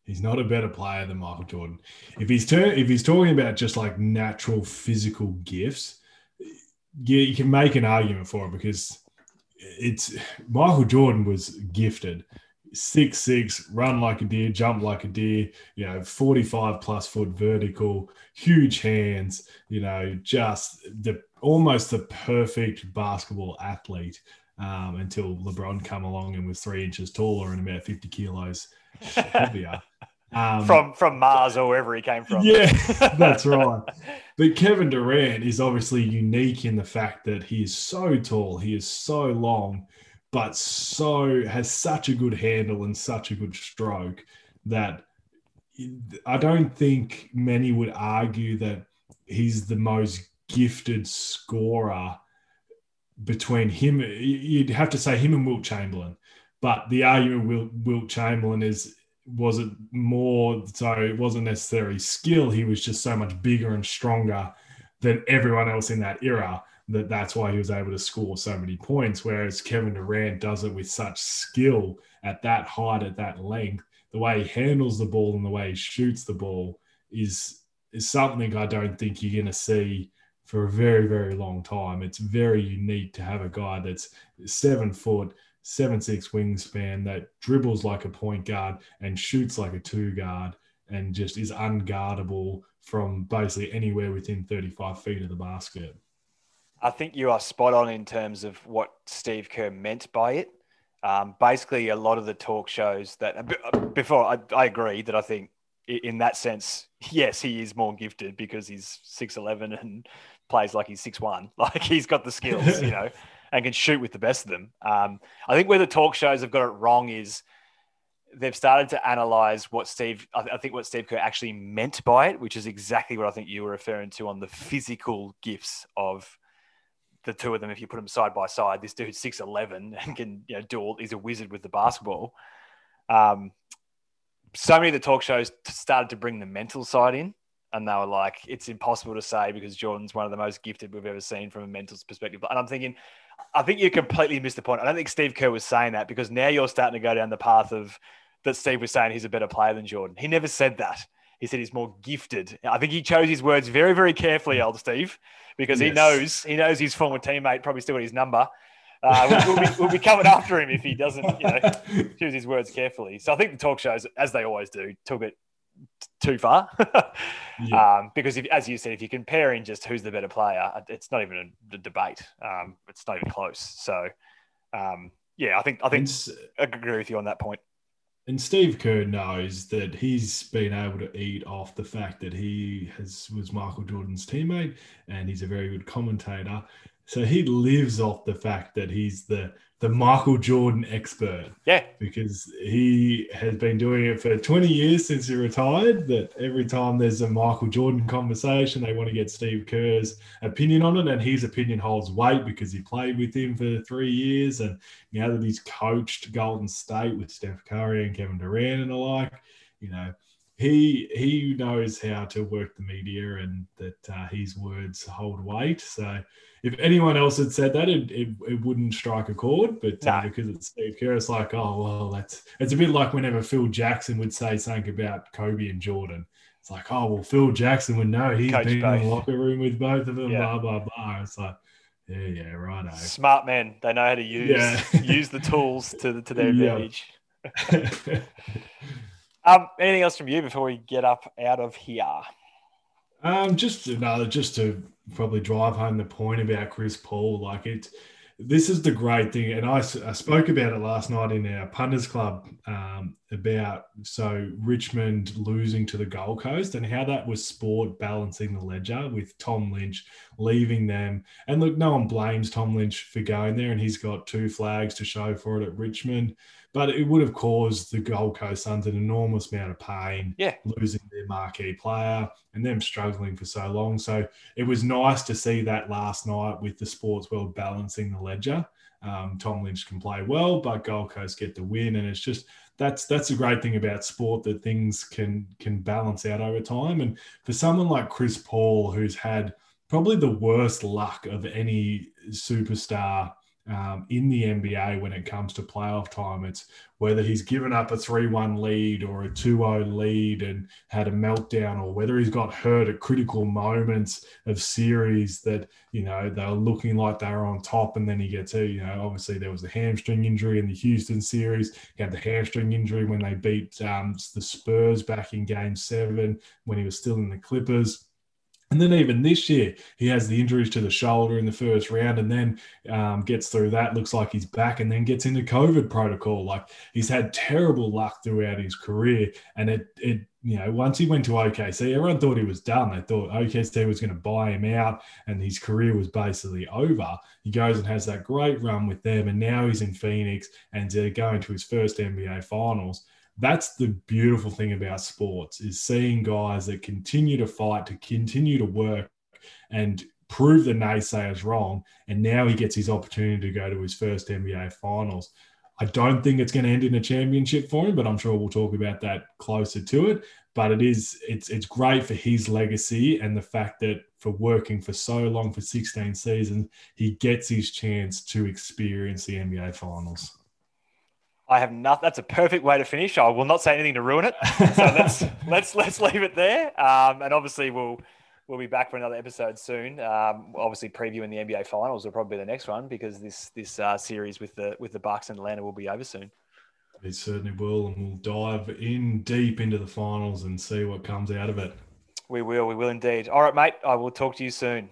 He's not a better player than Michael Jordan. If he's talking about just like natural physical gifts, you can make an argument for it, because it's Michael Jordan was gifted. 6'6", run like a deer, jump like a deer, 45+ foot vertical, huge hands, just almost the perfect basketball athlete until LeBron came along and was 3 inches taller and about 50 kilos heavier. From Mars or wherever he came from. Yeah, that's right. But Kevin Durant is obviously unique in the fact that he is so tall, he is so long, but has such a good handle and such a good stroke that I don't think many would argue that he's the most gifted scorer between him. You'd have to say him and Wilt Chamberlain, but the argument with Wilt Chamberlain is, was it more so it wasn't necessarily skill, he was just so much bigger and stronger than everyone else in that era that's why he was able to score so many points, whereas Kevin Durant does it with such skill at that height, at that length. The way he handles the ball and the way he shoots the ball is something I don't think you're going to see for a very, very long time. It's very unique to have a guy that's 7 foot, 7'6" wingspan, that dribbles like a point guard and shoots like a two guard and just is unguardable from basically anywhere within 35 feet of the basket. I think you are spot on in terms of what Steve Kerr meant by it. Basically, a lot of the talk shows that before, I agree that I think in that sense, yes, he is more gifted because he's 6'11" and plays like he's 6'1". Like, he's got the skills, and can shoot with the best of them. I think where the talk shows have got it wrong is they've started to analyze what Steve Kerr actually meant by it, which is exactly what I think you were referring to on the physical gifts of the two of them. If you put them side by side, this dude's 6'11" and can he's a wizard with the basketball. So many of the talk shows started to bring the mental side in, and they were like, it's impossible to say because Jordan's one of the most gifted we've ever seen from a mental perspective. And I'm thinking, I think you completely missed the point. I don't think Steve Kerr was saying that, because now you're starting to go down the path of that Steve was saying he's a better player than Jordan. He never said that. He said he's more gifted. I think he chose his words very, very carefully, old Steve, because yes, he knows his former teammate probably still got his number. We'll be coming after him if he doesn't choose his words carefully. So I think the talk shows, as they always do, took it too far. Yeah. Because as you said, if you compare in just who's the better player, it's not even a debate. It's not even close. So I think I agree with you on that point. And Steve Kerr knows that he's been able to eat off the fact that he was Michael Jordan's teammate and he's a very good commentator. So he lives off the fact that he's the Michael Jordan expert. Yeah. Because he has been doing it for 20 years since he retired, that every time there's a Michael Jordan conversation, they want to get Steve Kerr's opinion on it. And his opinion holds weight because he played with him for 3 years. And now that he's coached Golden State with Steph Curry and Kevin Durant and the like, he knows how to work the media, and that his words hold weight. So if anyone else had said that, it wouldn't strike a chord, but because it's Steve Kerr, it's like, oh, well, it's a bit like whenever Phil Jackson would say something about Kobe and Jordan. It's like, oh, well, Phil Jackson would know. He's Coach been both. In the locker room with both of them, blah, blah, blah. It's like, yeah, righto. Smart men. They know how to use the tools to their advantage. Anything else from you before we get up out of here? Just to probably drive home the point about Chris Paul. Like, this is the great thing, and I spoke about it last night in our Punters Club about Richmond losing to the Gold Coast and how that was sport balancing the ledger with Tom Lynch leaving them. And look, no one blames Tom Lynch for going there, and he's got 2 flags to show for it at Richmond. But it would have caused the Gold Coast Suns an enormous amount of pain, losing their marquee player and them struggling for so long. So it was nice to see that last night with the sports world balancing the ledger. Tom Lynch can play well, but Gold Coast get the win. And it's just that's the great thing about sport, that things can balance out over time. And for someone like Chris Paul, who's had probably the worst luck of any superstar in the NBA when it comes to playoff time, it's whether he's given up a 3-1 lead or a 2-0 lead and had a meltdown, or whether he's got hurt at critical moments of series that, you know, they're looking like they're on top and then he gets hurt. You know, obviously there was the hamstring injury in the Houston series. He had the hamstring injury when they beat the Spurs back in Game 7 when he was still in the Clippers. And then even this year, he has the injuries to the shoulder in the first round, and then gets through that, looks like he's back, and then gets into COVID protocol. Like, he's had terrible luck throughout his career. And it you know, once he went to OKC, everyone thought he was done. They thought OKC was going to buy him out and his career was basically over. He goes and has that great run with them, and now he's in Phoenix and they're going to his first NBA Finals. That's the beautiful thing about sports, is seeing guys that continue to fight, to continue to work and prove the naysayers wrong. And now he gets his opportunity to go to his first NBA Finals. I don't think it's going to end in a championship for him, but I'm sure we'll talk about that closer to it. But it's great for his legacy, and the fact that for working for so long, for 16 seasons, he gets his chance to experience the NBA Finals. I have nothing. That's a perfect way to finish. I will not say anything to ruin it. So let's leave it there. And obviously we'll be back for another episode soon. Obviously previewing the NBA Finals will probably be the next one, because this series with the Bucks and Atlanta will be over soon. It certainly will, and we'll dive in deep into the finals and see what comes out of it. We will indeed. All right, mate. I will talk to you soon.